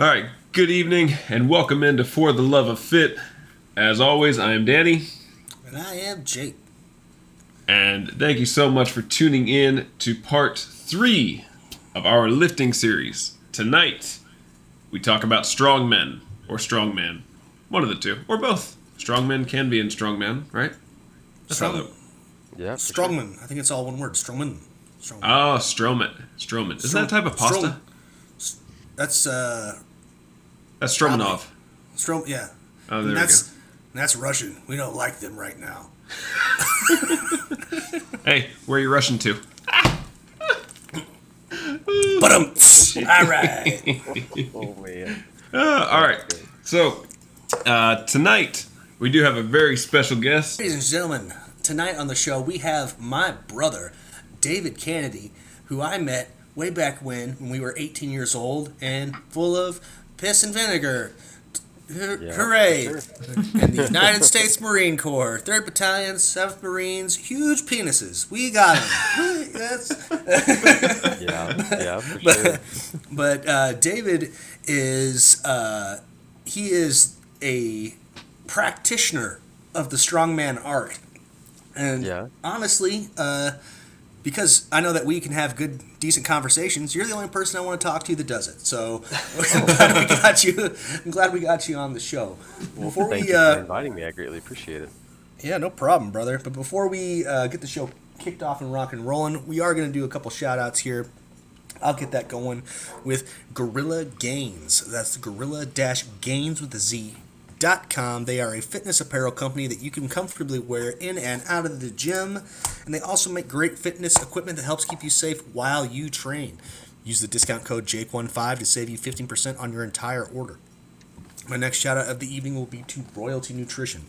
All right, good evening and welcome into For the Love of Fit. As always, I am Danny. And I am Jake. And thank you so much for tuning in to part 3 of our lifting series. Tonight, we talk about strongmen or strongman. One of the two, or both. Strongmen can be in strongman, right? That's how that... Yeah. Strongman. Sure. I think it's all one word. Strongman. Strongman. Oh, Stroman. Stroman. Isn't that a type of pasta? That's That's Stromanov. Strom, yeah. Oh, there we go. And that's Russian. We don't like them right now. Hey, where are you rushing to? Ba-dum. All right. Oh, man. All right. So, tonight, we do have a very special guest. Ladies and gentlemen, tonight on the show, we have my brother, David Canady, who I met way back when we were 18 years old and full of piss and vinegar. Hooray! Sure. And the United States Marine Corps, 3rd Battalion, 7th Marines, huge penises. We got them. That's... yeah, for sure. But David is, he is a practitioner of the strongman art. And honestly, because I know that we can have good, decent conversations, you're the only person I want to talk to that does it. So I'm glad we got you on the show. Well, thank you for inviting me. I greatly appreciate it. Yeah, no problem, brother. But before we get the show kicked off and rockin' and rollin', we are going to do a couple shout-outs here. I'll get that going with Gorilla Gains. That's gorilla-gains.com. They are a fitness apparel company that you can comfortably wear in and out of the gym, and they also make great fitness equipment that helps keep you safe while you train. Use the discount code JAKE15 to save you 15% on your entire order. My next shout out of the evening will be to Royalty Nutrition.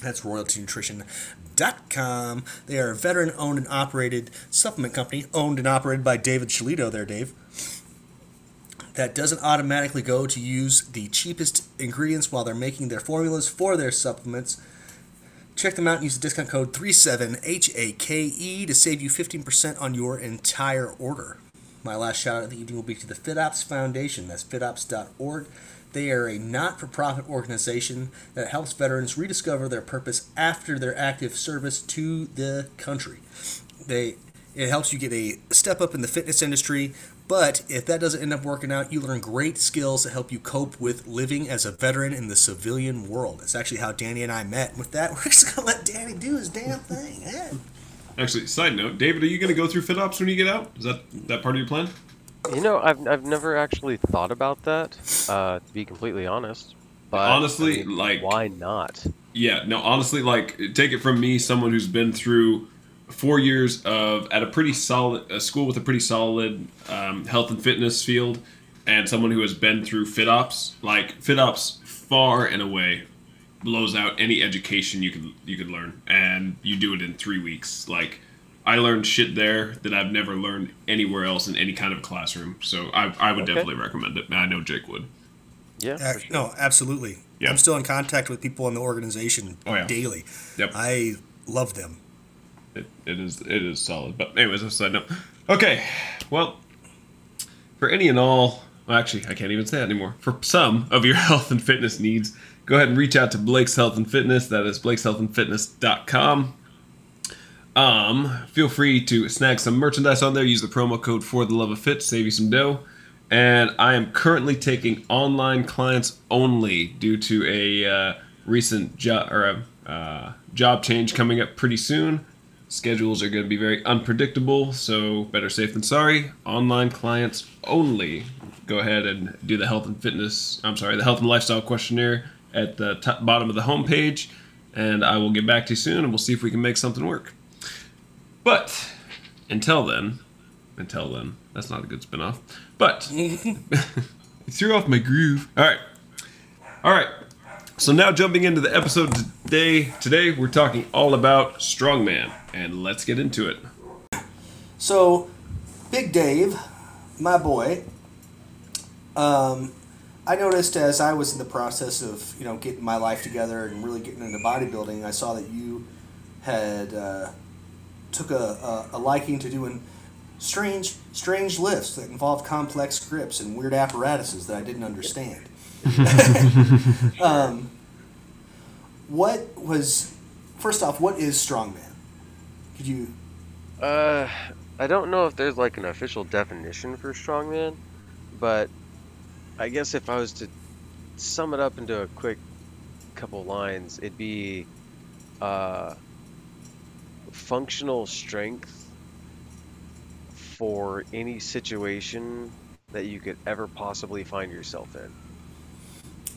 That's royaltynutrition.com. They are a veteran owned and operated supplement company, owned and operated by David Shalito there, Dave. That doesn't automatically go to use the cheapest ingredients while they're making their formulas for their supplements. Check them out and use the discount code 37HAKE to save you 15% on your entire order. My last shout-out of the evening will be to the FitOps Foundation. That's fitops.org. They are a not-for-profit organization that helps veterans rediscover their purpose after their active service to the country. It helps you get a step up in the fitness industry, but if that doesn't end up working out, you learn great skills that help you cope with living as a veteran in the civilian world. That's actually how Danny and I met. With that, we're just going to let Danny do his damn thing. Yeah. Actually, side note, David, are you going to go through FitOps when you get out? Is that part of your plan? You know, I've never actually thought about that, to be completely honest. But honestly, I mean, like... Why not? Yeah, no, honestly, like, take it from me, someone who's been through 4 years of at a school with a pretty solid health and fitness field, and someone who has been through FitOps. Like, FitOps far and away blows out any education you could learn, and you do it in 3 weeks. Like, I learned shit there that I've never learned anywhere else in any kind of classroom. So I would definitely recommend it. I know Jake would. Yeah. Sure. No, absolutely. Yeah. I'm still in contact with people in the organization daily. Yep. I love them. It is solid. But anyways, that's a side note. Okay, well, for any and all, well, actually, I can't even say that anymore. For some of your health and fitness needs, go ahead and reach out to Blake's Health and Fitness. That is blakeshealthandfitness.com. Feel free to snag some merchandise on there. Use the promo code For the Love of Fit, save you some dough. And I am currently taking online clients only due to a recent job change coming up pretty soon. Schedules are going to be very unpredictable, so better safe than sorry. Online clients only. Go ahead and do the the health and lifestyle questionnaire at the bottom of the homepage, and I will get back to you soon, and we'll see if we can make something work. But until then, that's not a good spinoff. But you threw off my groove. All right. So now jumping into the episode today we're talking all about strongman, and let's get into it. So, Big Dave, my boy, I noticed as I was in the process of, you know, getting my life together and really getting into bodybuilding, I saw that you had took a liking to doing strange lifts that involved complex grips and weird apparatuses that I didn't understand. First off, what is strongman? Could you? I don't know if there's like an official definition for strongman, but I guess if I was to sum it up into a quick couple lines, it'd be functional strength for any situation that you could ever possibly find yourself in.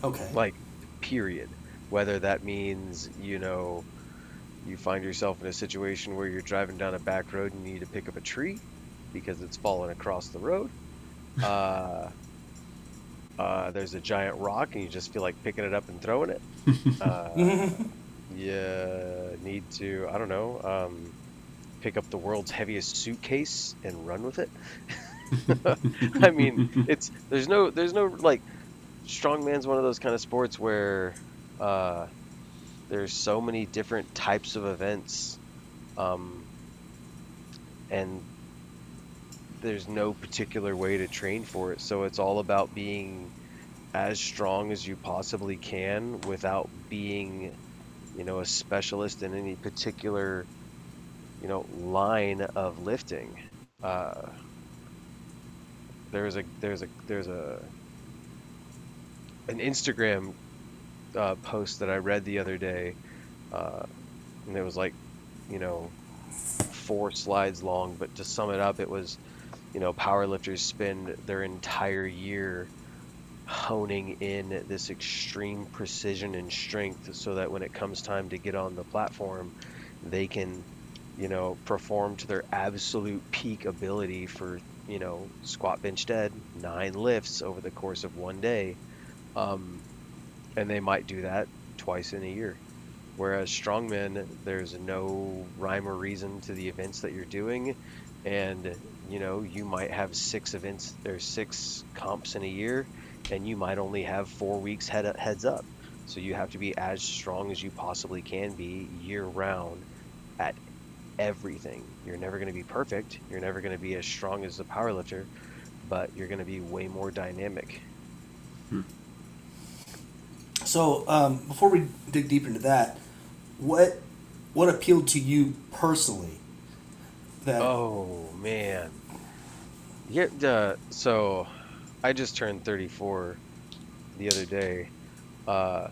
Okay. Like, period. Whether that means, you know, you find yourself in a situation where you're driving down a back road and you need to pick up a tree because it's fallen across the road. There's a giant rock and you just feel like picking it up and throwing it. You need to, I don't know, pick up the world's heaviest suitcase and run with it. I mean, it's there's no like, strongman's one of those kind of sports where there's so many different types of events, and there's no particular way to train for it. So it's all about being as strong as you possibly can without being, you know, a specialist in any particular, you know, line of lifting. There's an Instagram post that I read the other day, and it was like, you know, 4 slides long, but to sum it up, it was, you know, powerlifters spend their entire year honing in this extreme precision and strength so that when it comes time to get on the platform, they can, you know, perform to their absolute peak ability for, you know, squat, bench, dead, 9 lifts over the course of one day. And they might do that twice in a year. Whereas strongmen, there's no rhyme or reason to the events that you're doing. And, you know, you might have 6 events, there's 6 comps in a year, and you might only have 4 weeks heads up. So you have to be as strong as you possibly can be year round at everything. You're never going to be perfect. You're never going to be as strong as the powerlifter, but you're going to be way more dynamic. So before we dig deep into that, what appealed to you personally? That oh man, yeah. So I just turned 34 the other day, and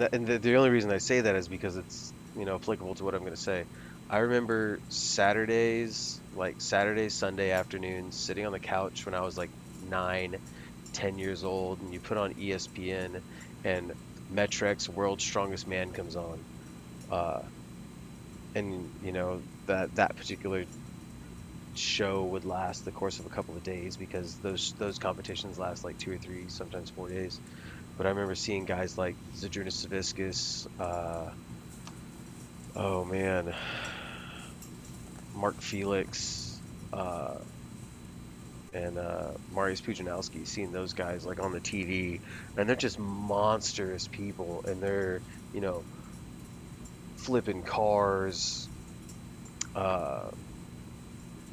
the only reason I say that is because it's, you know, applicable to what I'm going to say. I remember Saturday, Sunday afternoons, sitting on the couch when I was like 9, 10 years old, and you put on ESPN and Metrek's World's Strongest Man comes on, and you know that particular show would last the course of a couple of days because those competitions last like 2 or 3, sometimes 4 days. But I remember seeing guys like Zydrunas Savickas, oh man, Mark Felix, and Mariusz Pudzianowski, seeing those guys like on the TV, and they're just monstrous people, and they're, you know, flipping cars,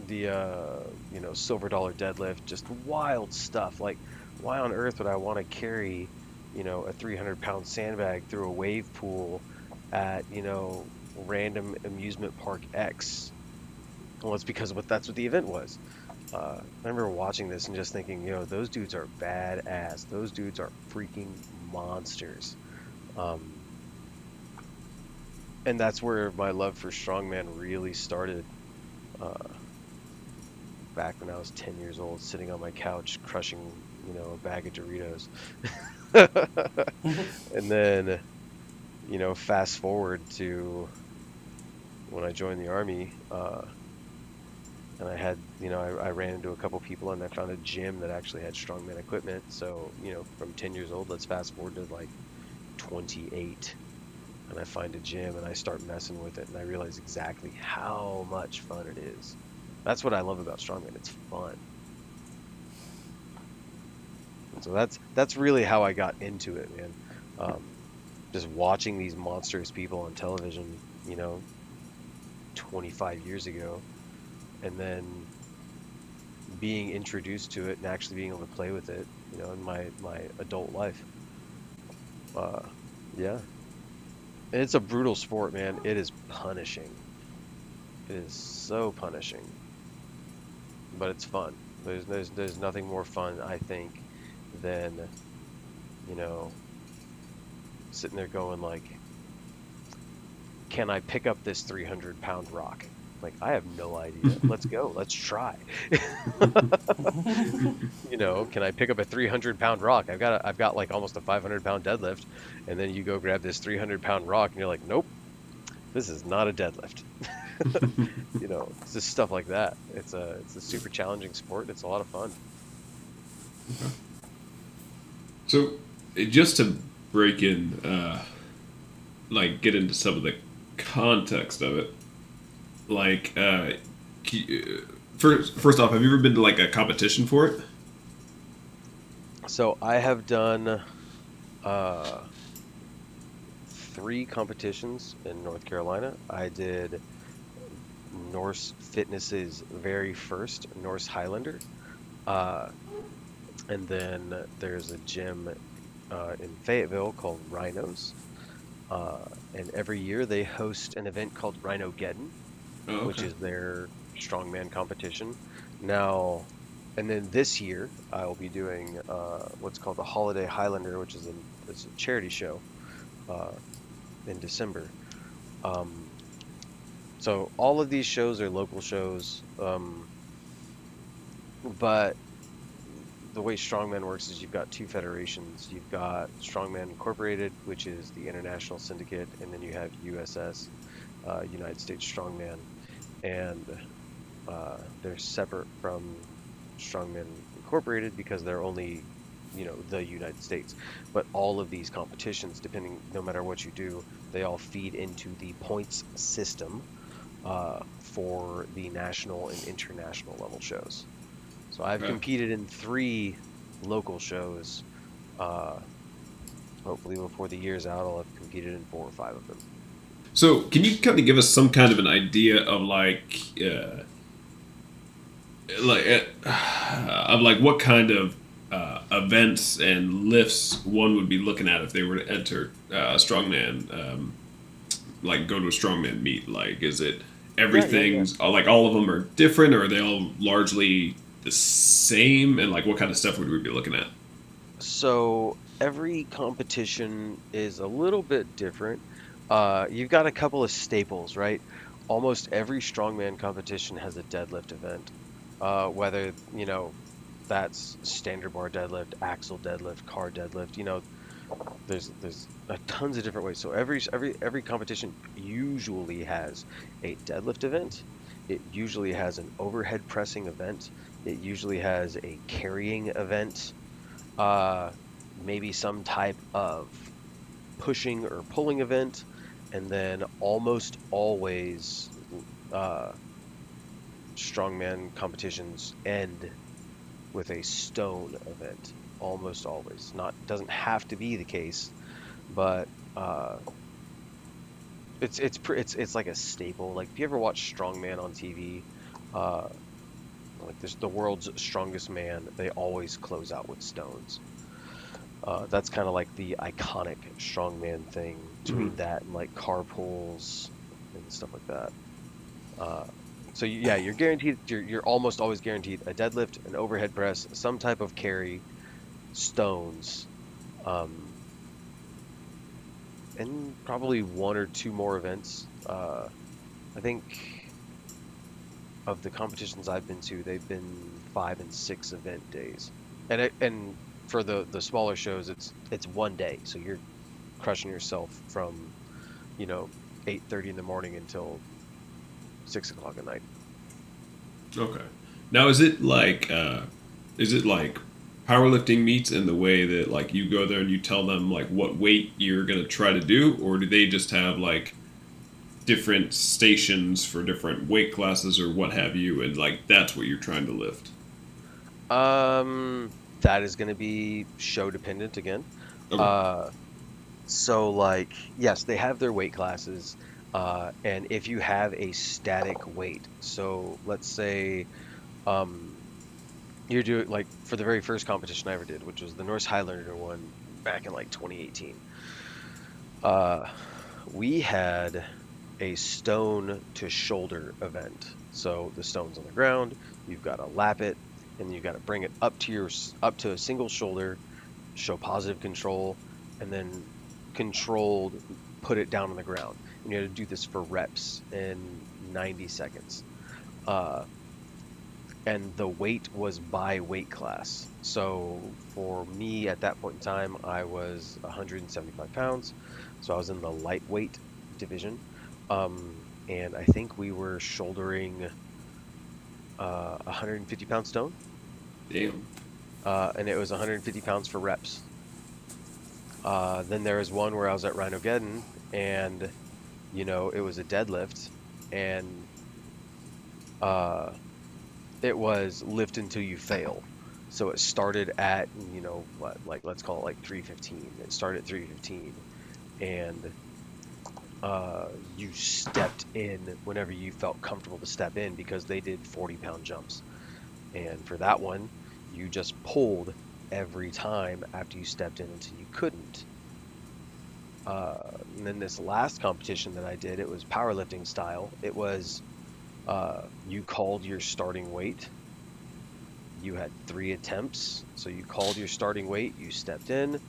you know, silver dollar deadlift, just wild stuff. Like, why on earth would I want to carry, you know, a 300-pound sandbag through a wave pool at, you know, random amusement park X? Well, it's because that's what the event was. I remember watching this and just thinking, you know, those dudes are badass. Those dudes are freaking monsters. And that's where my love for strongman really started. Back when I was 10 years old, sitting on my couch, crushing, you know, a bag of Doritos. And then, you know, fast forward to when I joined the Army, and I had, you know, I ran into a couple people and I found a gym that actually had strongman equipment. So, you know, from 10 years old, let's fast forward to like 28, and I find a gym and I start messing with it, and I realize exactly how much fun it is. That's what I love about strongman. It's fun. And so that's really how I got into it, man. Just watching these monstrous people on television, you know, 25 years ago. and then being introduced to it and actually being able to play with it, you know, in my adult life. Yeah. It's a brutal sport, man. It is punishing. It is so punishing. But it's fun. There's nothing more fun, I think, than, you know, sitting there going like, can I pick up this 300-pound rock? Like, I have no idea. Let's go. Let's try. You know, can I pick up a 300-pound rock? I've got like almost a 500-pound deadlift, and then you go grab this 300-pound rock, and you're like, nope, this is not a deadlift. You know, it's just stuff like that. It's a super challenging sport. It's a lot of fun. Okay. So, just to break in, like, get into some of the context of it. Like, first off, have you ever been to like a competition for it? So I have done 3 competitions in North Carolina. I did Norse Fitness's very first Norse Highlander, and then there's a gym in Fayetteville called Rhinos, and every year they host an event called Rhinogeddon. Oh, okay. Which is their strongman competition now. And then this year I will be doing what's called the Holiday Highlander, which is a charity show in December. So all of these shows are local shows, but the way strongman works is you've got 2 federations. You've got Strongman Incorporated, which is the international syndicate, and then you have USS, United States Strongman, and they're separate from Strongman Incorporated because they're only, you know, the United States. But all of these competitions, depending, no matter what you do, they all feed into the points system for the national and international level shows. So I've competed in 3 local shows. Hopefully before the year's out, I'll have competed in 4 or 5 of them. So, can you kind of give us some kind of an idea of like what kind of events and lifts one would be looking at if they were to enter strongman, like go to a strongman meet? Like, is it everything? Yeah. Like, all of them are different, or are they all largely the same? And like, what kind of stuff would we be looking at? So, every competition is a little bit different. You've got a couple of staples, right? Almost every strongman competition has a deadlift event, whether, you know, that's standard bar deadlift, axle deadlift, car deadlift. You know, there's tons of different ways. So every competition usually has a deadlift event. It usually has an overhead pressing event. It usually has a carrying event. Maybe some type of pushing or pulling event. And then almost always strongman competitions end with a stone event. Almost always. Doesn't have to be the case, but it's like a staple. Like, if you ever watch Strongman on TV, like there's the world's strongest man, they always close out with stones. That's kind of like the iconic strongman thing, between that and like car pulls and stuff like that. So yeah, you're guaranteed. You're almost always guaranteed a deadlift, an overhead press, some type of carry, stones, and probably 1 or 2 more events. I think of the competitions I've been to, they've been 5 and 6 event days, and for the smaller shows, it's one day. So you're crushing yourself from, you know, 8:30 in the morning until 6 o'clock at night. Okay. Now, is it like powerlifting meets in the way that like you go there and you tell them like what weight you're gonna try to do, or do they just have like different stations for different weight classes or what have you, and like that's what you're trying to lift? That is going to be show dependent again. Okay. So like, yes, they have their weight classes. And if you have a static weight, so let's say you do it like for the very first competition I ever did, which was the Norse Highlander one back in like 2018. We had a stone to shoulder event. So the stone's on the ground, you've got to lap it, and you've got to bring it up to your a single shoulder, show positive control, and then controlled put it down on the ground. And you had to do this for reps in 90 seconds. And the weight was by weight class. So for me at that point in time, I was 175 pounds. So I was in the lightweight division. And I think we were shouldering 150 pound stone. Damn. And it was 150 pounds for reps. Then there was one where I was at Rhinogeddon, and, you know, it was a deadlift, and it was lift until you fail. So it started at, you know, like let's call it like 315. It started at 315, and you stepped in whenever you felt comfortable to step in, because they did 40-pound jumps. And for that one, you just pulled every time after you stepped in until you couldn't. And then this last competition that I did, it was powerlifting style. It was you called your starting weight. You had 3 attempts, so you called your starting weight, you stepped in,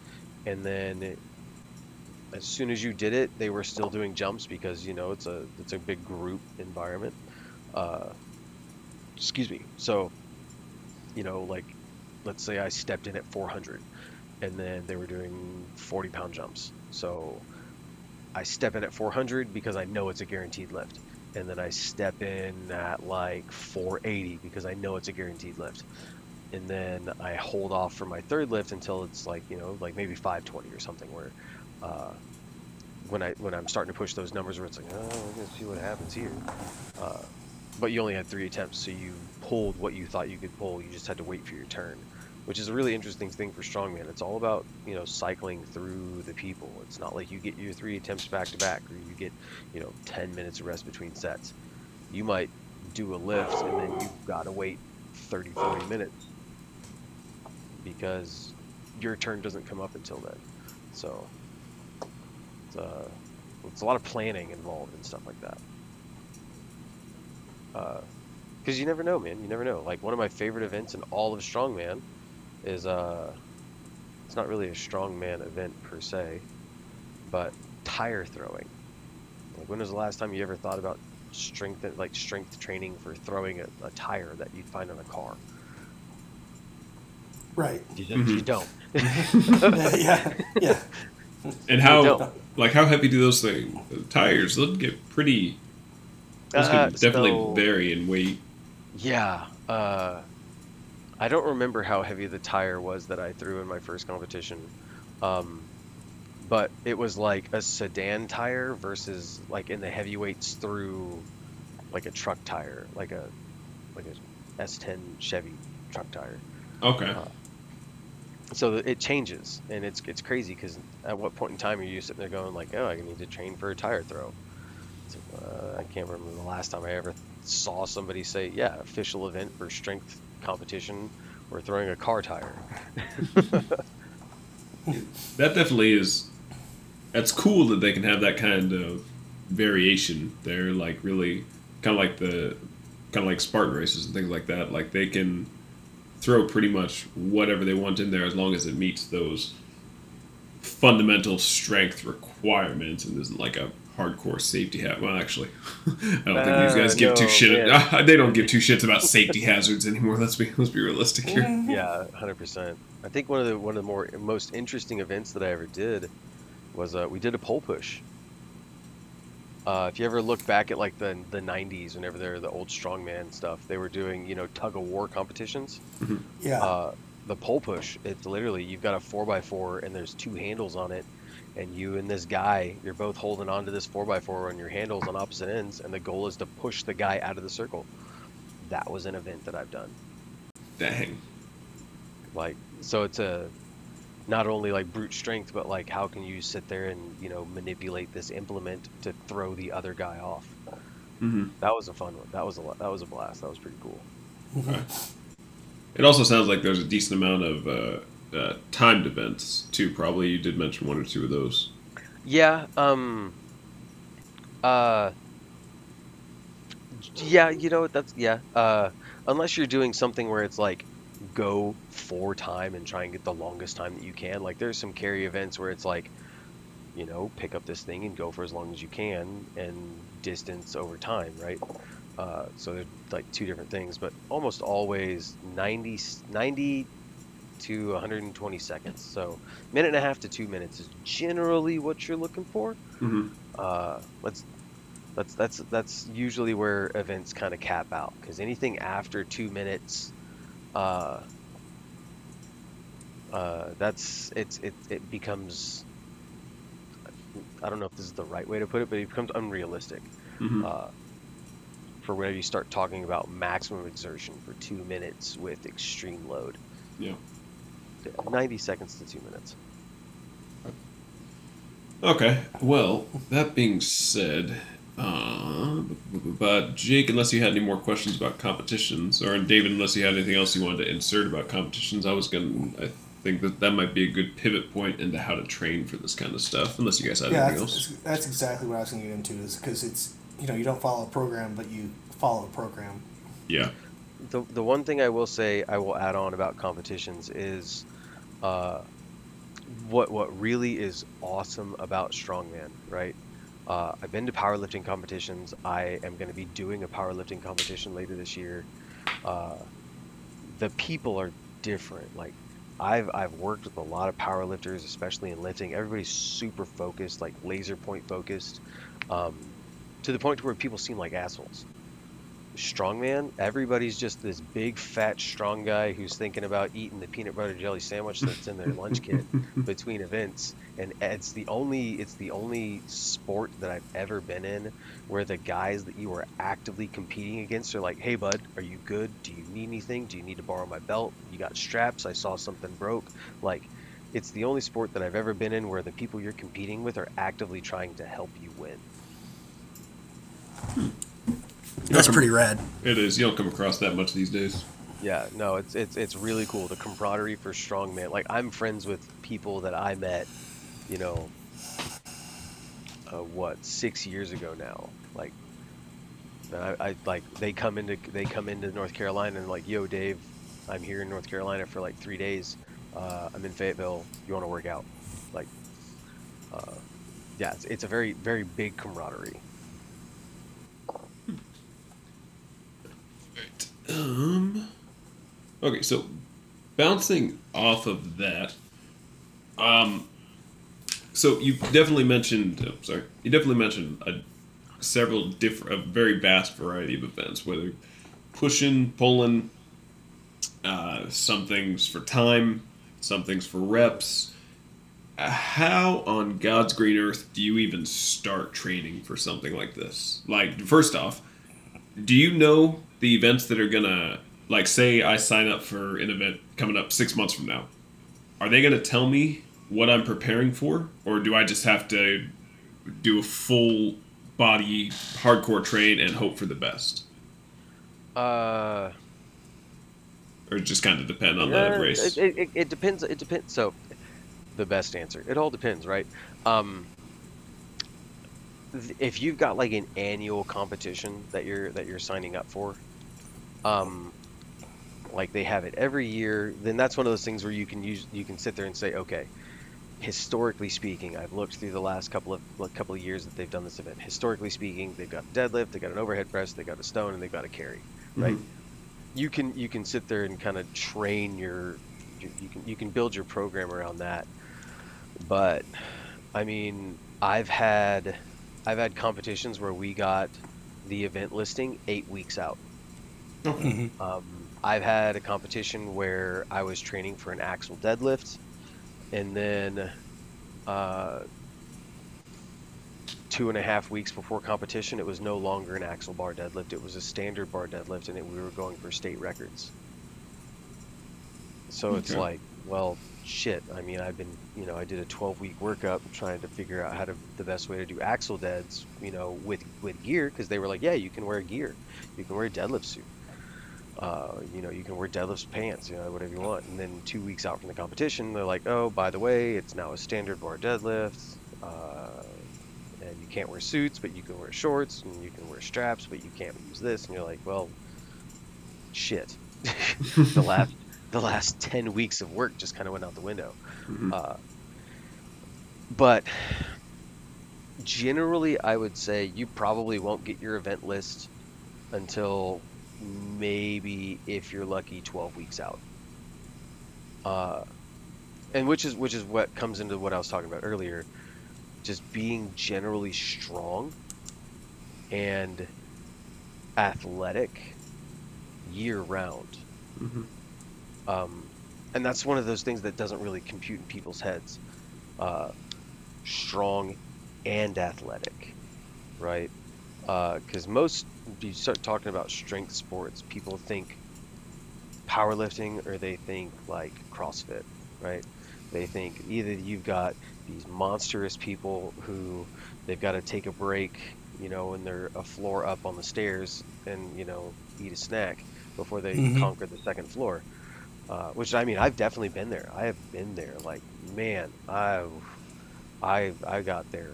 and then as soon as you did it, they were still doing jumps, because, you know, it's a big group environment. Excuse me. So, you know, like, let's say I stepped in at 400, and then they were doing 40-pound jumps. So I step in at 400 because I know it's a guaranteed lift. And then I step in at like 480 because I know it's a guaranteed lift. And then I hold off for my third lift until it's like, you know, like maybe 520 or something, where when I'm starting to push those numbers where it's like, oh, let's see what happens here. But you only had 3 attempts, so you pulled what you thought you could pull. You just had to wait for your turn, which is a really interesting thing for strongman. It's all about, you know, cycling through the people. It's not like you get your 3 attempts back to back, or you get, you know, 10 minutes of rest between sets. You might do a lift and then you've got to wait 30-40 minutes because your turn doesn't come up until then. So it's a lot of planning involved and stuff like that. Because you never know, man. You never know. Like, one of my favorite events in all of Strongman is, it's not really a Strongman event per se, but tire throwing. Like, when was the last time you ever thought about strength training for throwing a tire that you'd find on a car? Right. You don't. Yeah. Yeah. And how heavy do those things? The tires, they'll get pretty. Those could definitely vary in weight. Yeah. I don't remember how heavy the tire was that I threw in my first competition. But it was like a sedan tire versus like in the heavyweights through like a truck tire, like a S10 Chevy truck tire. Okay. So it changes, and it's crazy, because at what point in time are you sitting there going like, oh, I need to train for a tire throw? I can't remember the last time I ever saw somebody say, yeah, official event for strength competition, we're throwing a car tire. That definitely is. That's cool that they can have that kind of variation. They're like really kind of like Spartan races and things like that. Like, they can throw pretty much whatever they want in there, as long as it meets those fundamental strength requirements and isn't like a hardcore safety hat. Well, actually, I don't think these guys give two shits. They don't give two shits about safety hazards anymore. Let's be realistic here. Yeah, 100%. I think one of the most interesting events that I ever did was we did a pole push. If you ever look back at like the 90s, whenever they're the old strongman stuff, they were doing, you know, tug of war competitions. Mm-hmm. Yeah. The pole push, it's literally, you've got a 4x4 and there's 2 handles on it, and you and this guy, you're both holding on to this 4x4 on your handles on opposite ends, and the goal is to push the guy out of the circle. That was an event that I've done. Dang. Like, so it's a not only like brute strength, but like how can you sit there and, you know, manipulate this implement to throw the other guy off. Mm-hmm. That was a fun one. That was a blast. That was pretty cool. Okay. It also sounds like there's a decent amount of timed events too. Probably you did mention one or two of those. Yeah. Yeah, you know, that's, yeah. Unless you're doing something where it's like go for time and try and get the longest time that you can. Like there's some carry events where it's like, you know, pick up this thing and go for as long as you can and distance over time, right? So there's like two different things, but almost always 90 to 120 seconds. So minute and a half to 2 minutes is generally what you're looking for. Mm-hmm. That's usually where events kind of cap out, because anything after 2 minutes, it becomes, I don't know if this is the right way to put it, but it becomes unrealistic. Mm-hmm. For whenever you start talking about maximum exertion for 2 minutes with extreme load. Yeah. 90 seconds to 2 minutes. Okay. Well, that being said, but Jake, unless you had any more questions about competitions, or David, unless you had anything else you wanted to insert about competitions, I think that might be a good pivot point into how to train for this kind of stuff, unless you guys had anything else. That's exactly what I was going to get into, is because it's, you know, you don't follow a program, but you follow a program. Yeah. The one thing I will say, I will add on about competitions is, what really is awesome about Strongman, right? I've been to powerlifting competitions. I am going to be doing a powerlifting competition later this year. The people are different. Like I've worked with a lot of powerlifters, especially in lifting. Everybody's super focused, like laser point focused, to the point to where people seem like assholes. Strongman, everybody's just this big fat strong guy who's thinking about eating the peanut butter jelly sandwich that's in their lunch kit between events, and it's the only sport that I've ever been in where the guys that you are actively competing against are like, hey bud, are you good? Do you need anything? Do you need to borrow my belt? You got straps? I saw something broke. Like, it's the only sport that I've ever been in where the people you're competing with are actively trying to help you win. That's pretty rad. It is. You don't come across that much these days. Yeah, no, it's really cool. The camaraderie for Strongman. Like, I'm friends with people that I met, you know, 6 years ago now. Like, I like they come into North Carolina and like, yo, Dave, I'm here in North Carolina for like 3 days. I'm in Fayetteville. You want to work out? Like, yeah, it's a very, very big camaraderie. Okay, so bouncing off of that, so you definitely mentioned a very vast variety of events, whether pushing, pulling, some things for time, some things for reps. How on God's green earth do you even start training for something like this? Like, first off, do you know the events that are gonna, like, say I sign up for an event coming up 6 months from now, are they gonna tell me what I'm preparing for, or do I just have to do a full body hardcore train and hope for the best? Or just kind of depend on the race. It depends. It depends. So, the best answer. It all depends, right? If you've got like an annual competition that you're signing up for. Like they have it every year, then that's one of those things where you can sit there and say, okay, historically speaking, I've looked through the last couple of years that they've done this event. Historically speaking, they've got a deadlift, they've got an overhead press, they've got a stone, and they've got a carry. Mm-hmm. Right? You can sit there and kind of train you can build your program around that. But I mean, I've had competitions where we got the event listing 8 weeks out. Mm-hmm. I've had a competition where I was training for an axle deadlift, and then 2.5 weeks before competition, it was no longer an axle bar deadlift. It was a standard bar deadlift, and we were going for state records. So okay. It's like, well, shit, I mean, I've been, you know, I did a 12-week workup trying to figure out how to, the best way to do axle deads, you know, with gear, because they were like, yeah, you can wear gear, you can wear a deadlift suit, you know, you can wear deadlift pants, you know, whatever you want. And then 2 weeks out from the competition, they're like, oh, by the way, it's now a standard bar deadlift, and you can't wear suits, but you can wear shorts, and you can wear straps, but you can't use this. And you're like, well, shit. The last 10 weeks of work just kind of went out the window. Mm-hmm. But generally, I would say you probably won't get your event list until maybe, if you're lucky, 12 weeks out. And which is what comes into what I was talking about earlier, just being generally strong and athletic year round. Mm-hmm. And that's one of those things that doesn't really compute in people's heads. Strong and athletic, right? Because most, you start talking about strength sports, people think powerlifting or they think like CrossFit, right? They think either you've got these monstrous people who they've got to take a break, you know, and they're a floor up on the stairs and, you know, eat a snack before they mm-hmm. conquer the second floor. Which, I mean, I've definitely been there. I have been there. Like, man, I got there,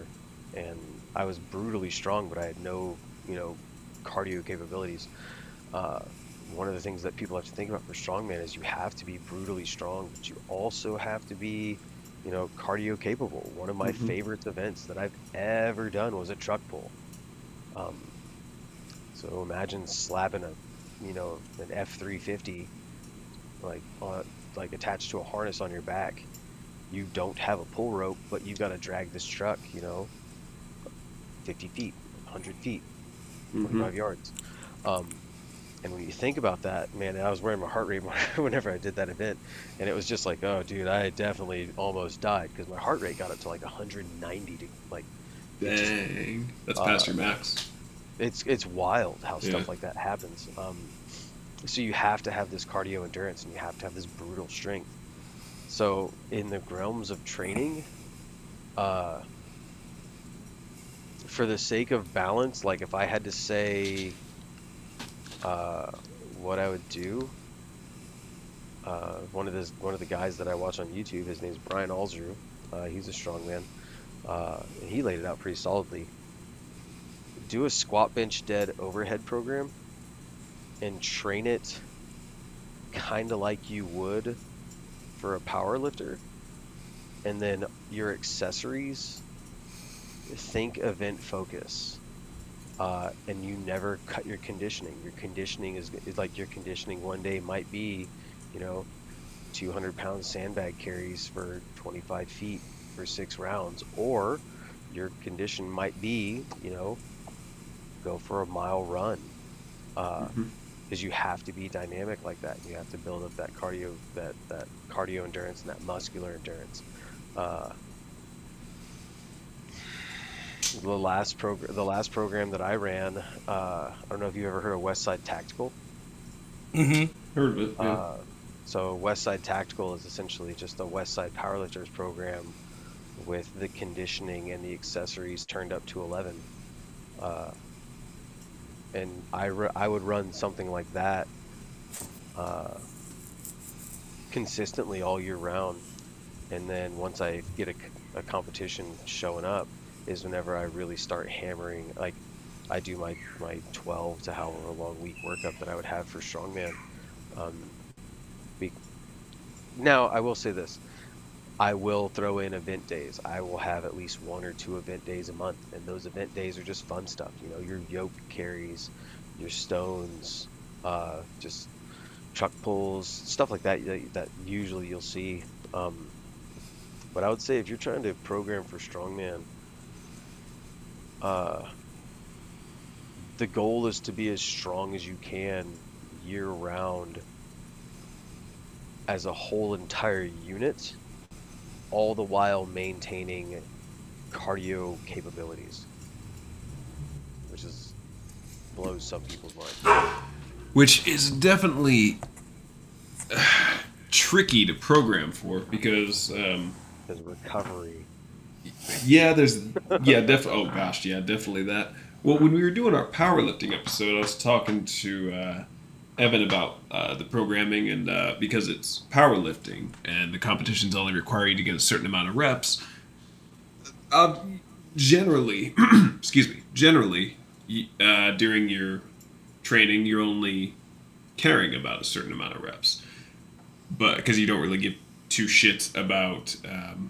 and I was brutally strong, but I had no, you know, cardio capabilities. One of the things that people have to think about for strongman is you have to be brutally strong, but you also have to be, you know, cardio capable. One of my mm-hmm. favorite events that I've ever done was a truck pull. So imagine slapping a, you know, an F350. Like attached to a harness on your back. You don't have a pull rope, but you've got to drag this truck, you know, 50 feet, 100 feet, 25 mm-hmm. yards. And when you think about that, man, I was wearing my heart rate monitor whenever I did that event, and it was just like, oh, dude, I definitely almost died because my heart rate got up to like 190. To like, dang, that's past your max. It's wild how yeah. stuff like that happens. So you have to have this cardio endurance, and you have to have this brutal strength. So in the realms of training, for the sake of balance, like if I had to say what I would do, one of the guys that I watch on YouTube, his name's Brian Alzeru. He's a strongman. And he laid it out pretty solidly. Do a squat bench dead overhead program. And train it kind of like you would for a power lifter, and then your accessories, think event focus, and you never cut your conditioning. Your conditioning is like, your conditioning one day might be, you know, 200-pound sandbag carries for 25 feet for 6 rounds, or your condition might be, you know, go for a mile run. Mm-hmm. Because you have to be dynamic like that. You have to build up that cardio, that cardio endurance and that muscular endurance. The last program that I ran, I don't know if you ever heard of Westside Tactical. Mm-hmm. Heard of it. Yeah. So Westside Tactical is essentially just a Westside powerlifters program with the conditioning and the accessories turned up to 11. And I would run something like that consistently all year round. And then once I get a competition showing up is whenever I really start hammering. Like, I do my 12 to however long week workup that I would have for strongman. Now, I will say this. I will throw in event days. I will have at least 1 or 2 event days a month, and those event days are just fun stuff. You know, your yoke carries, your stones, just truck pulls, stuff like that usually you'll see. But I would say if you're trying to program for strongman, the goal is to be as strong as you can year round as a whole entire unit, all the while maintaining cardio capabilities, which is blows some people's mind. Which is definitely tricky to program for because recovery. Yeah, there's definitely. Oh gosh, yeah, definitely that. Well, when we were doing our powerlifting episode, I was talking to Evan about the programming, and because it's powerlifting and the competitions only require you to get a certain amount of reps, generally, excuse me, generally during your training, you're only caring about a certain amount of reps, but because you don't really give two shits about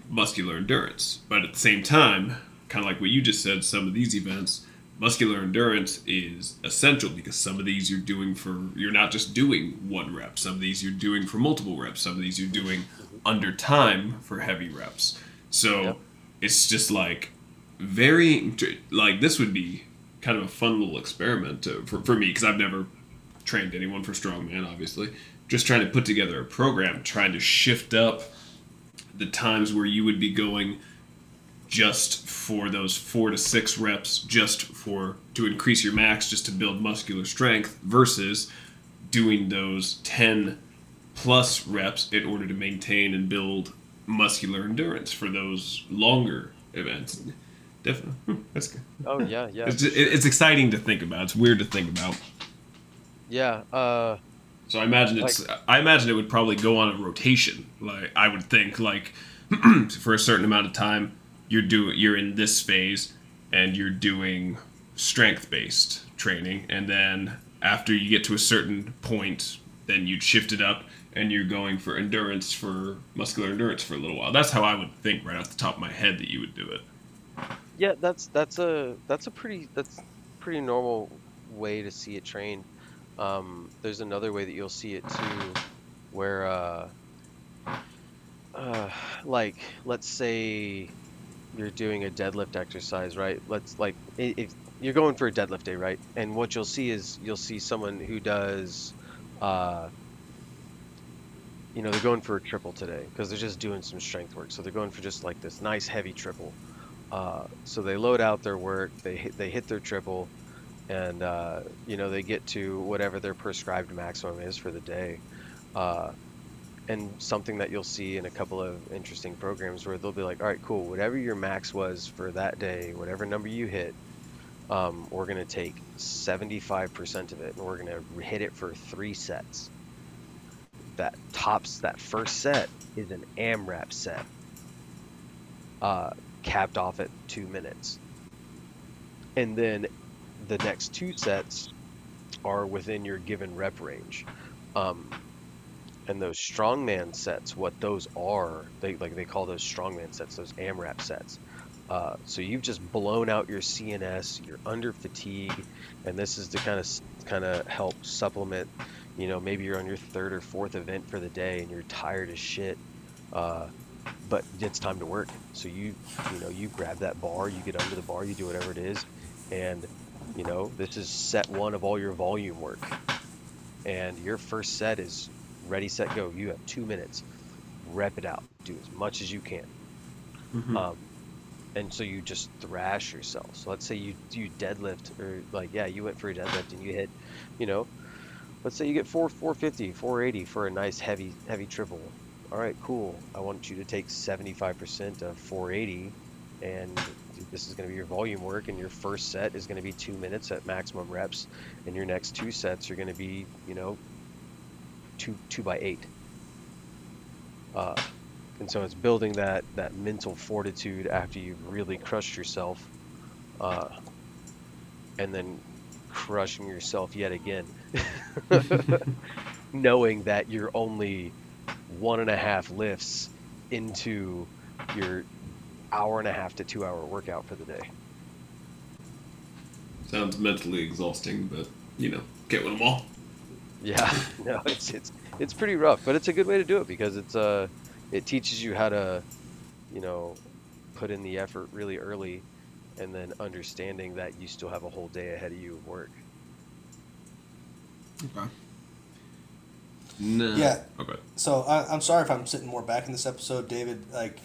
muscular endurance. But at the same time, kind of like what you just said, some of these events, muscular endurance is essential because some of these you're doing for, you're not just doing one rep. Some of these you're doing for multiple reps. Some of these you're doing under time for heavy reps. So it's just like very, like this would be kind of a fun little experiment to, for me, because I've never trained anyone for strongman, obviously. Just trying to put together a program, trying to shift up the times where you would be going just for those 4 to 6 reps, just for to increase your max, just to build muscular strength, versus doing those 10 plus reps in order to maintain and build muscular endurance for those longer events. Definitely, that's good. Oh yeah, yeah. It's exciting to think about. It's weird to think about. Yeah. So I imagine it's. Like, I imagine it would probably go on a rotation. Like I would think, like for a certain amount of time, you're in this phase, and you're doing strength-based training, and then after you get to a certain point, then you'd shift it up, and you're going for endurance, for muscular endurance for a little while. That's how I would think right off the top of my head that you would do it. Yeah, that's a pretty normal way to see it trained. There's another way that you'll see it too, where, like, let's say you're doing a deadlift exercise, right? Let's like, if you're going for a deadlift day, right? And what you'll see is you'll see someone who does, you know, they're going for a triple today because they're just doing some strength work. So they're going for just like this nice heavy triple. So they load out their work, they hit their triple. And, you know, they get to whatever their prescribed maximum is for the day. And something that you'll see in a couple of interesting programs where they'll be like, all right, cool, whatever your max was for that day, whatever number you hit, we're going to take 75% of it, and we're going to hit it for 3 sets. That tops that first set is an AMRAP set, capped off at 2 minutes. And then the next 2 sets are within your given rep range, and those strongman sets, what those are, they call those strongman sets, those AMRAP sets. So you've just blown out your CNS, you're under fatigue, and this is to kind of help supplement. You know, maybe you're on your 3rd or 4th event for the day and you're tired as shit, but it's time to work. So you grab that bar, you get under the bar, you do whatever it is, and you know, this is set 1 of all your volume work. And your first set is ready, set, go. You have 2 minutes. Rep it out. Do as much as you can. Mm-hmm. And so you just thrash yourself. So let's say you deadlift, or like, yeah, you went for a deadlift and you hit, you know, let's say you get 450, 480 for a nice heavy triple. All right, cool. I want you to take 75% of 480, and this is going to be your volume work, and your first set is going to be 2 minutes at maximum reps, and your next 2 sets are going to be, you know, 2 by 8. And so it's building that mental fortitude after you've really crushed yourself, and then crushing yourself yet again, knowing that you're only 1.5 lifts into your 1.5 to 2 hour workout for the day. Sounds mentally exhausting, but you know, get with them all. Yeah, no, it's pretty rough, but it's a good way to do it because it's it teaches you how to, you know, put in the effort really early, and then understanding that you still have a whole day ahead of you of work. Okay. No. Yeah. Okay. So I'm sorry if I'm sitting more back in this episode, David. Like,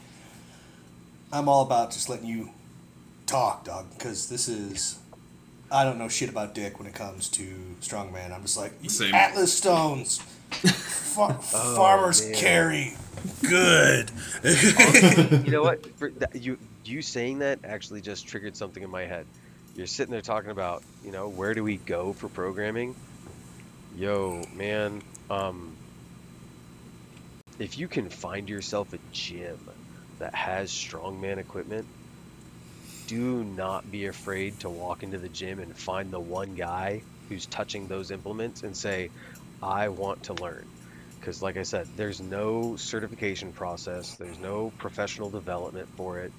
I'm all about just letting you talk, dog, because this is... I don't know shit about dick when it comes to strongman. I'm just like, Atlas stones, Farmers carry good. You know what? You saying that actually just triggered something in my head. You're sitting there talking about, you know, where do we go for programming? Yo, man, if you can find yourself a gym that has strongman equipment, do not be afraid to walk into the gym and find the one guy who's touching those implements and say, I want to learn. Because like I said, there's no certification process. There's no professional development for it.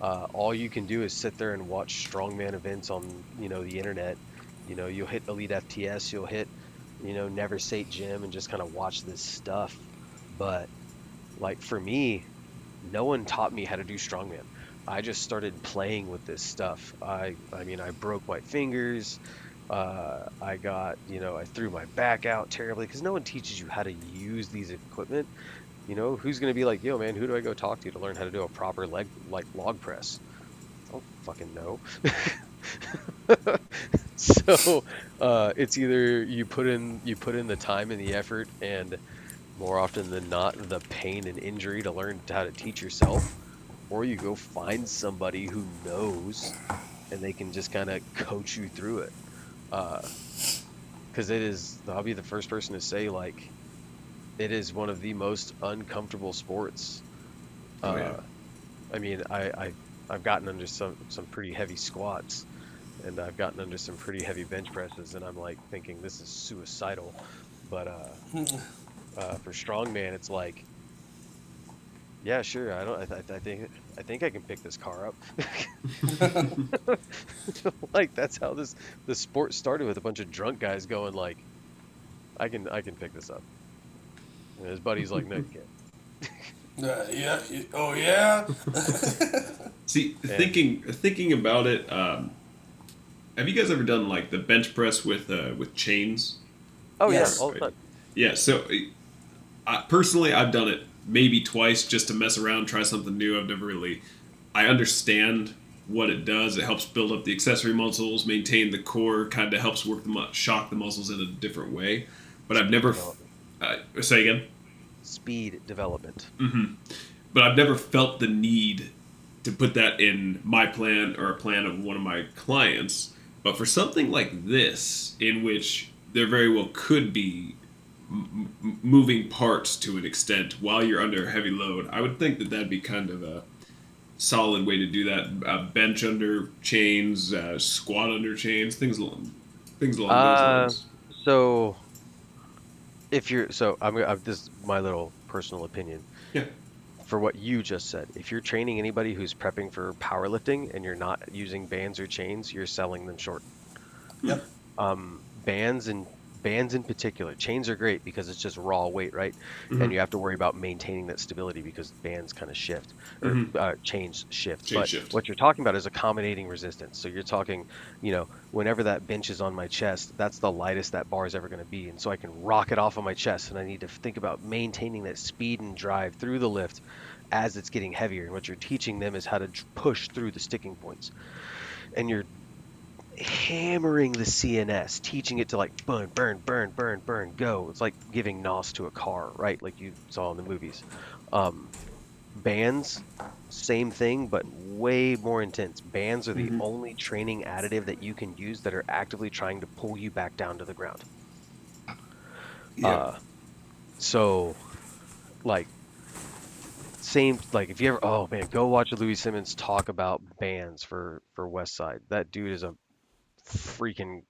All you can do is sit there and watch strongman events on, you know, the internet. You know, you'll hit Elite FTS, you'll hit, you know, Never Say Gym, and just kind of watch this stuff. But like for me, no one taught me how to do strongman. I just started playing with this stuff. I mean, I broke my fingers. I got, you know, I threw my back out terribly because no one teaches you how to use these equipment. You know, who's going to be like, yo, man, who do I go talk to learn how to do a proper leg, like log press? I don't fucking know. So it's either you put in the time and the effort, and more often than not, the pain and injury to learn how to teach yourself, or you go find somebody who knows, and they can just kind of coach you through it. Because it is, I'll be the first person to say, like, it is one of the most uncomfortable sports. Oh, yeah. I mean, I've gotten under some pretty heavy squats, and I've gotten under some pretty heavy bench presses, and I'm like thinking this is suicidal. But for strongman, it's like, yeah, sure. I think I can pick this car up. Like that's how the sport started, with a bunch of drunk guys going like, I can pick this up. And his buddy's like, no, you can't. Yeah. Oh yeah. See, thinking about it. Have you guys ever done like the bench press with chains? Oh yes. Yeah, all the time. Yeah. So, personally, I've done it maybe twice just to mess around, try something new. I've never really. I understand what it does. It helps build up the accessory muscles, maintain the core, kind of helps work shock the muscles in a different way. But I've never. Say again? Speed development. Mm-hmm. But I've never felt the need to put that in my plan or a plan of one of my clients. But for something like this, in which there very well could be moving parts to an extent while you're under a heavy load, I would think that that'd be kind of a solid way to do that. Bench under chains, squat under chains, things along those lines. So... if you're, so I'm this is my little personal opinion. Yeah. For what you just said, if you're training anybody who's prepping for powerlifting and you're not using bands or chains, you're selling them short. Yep. Bands in particular. Chains are great because it's just raw weight, right? Mm-hmm. And you have to worry about maintaining that stability because bands kind of shift, or mm-hmm. Chains shift. But what you're talking about is accommodating resistance. So you're talking, you know, whenever that bench is on my chest, that's the lightest that bar is ever going to be. And so I can rock it off of my chest, and I need to think about maintaining that speed and drive through the lift as it's getting heavier. And what you're teaching them is how to push through the sticking points. And you're hammering the CNS, teaching it to like burn, go. It's like giving NOS to a car, right? Like you saw in the movies. Bands, same thing, but way more intense. Bands are the mm-hmm. only training additive that you can use that are actively trying to pull you back down to the ground. Yeah. So like same, like if you ever, oh man, go watch Louis Simmons talk about bands for Westside. That dude is a freaking,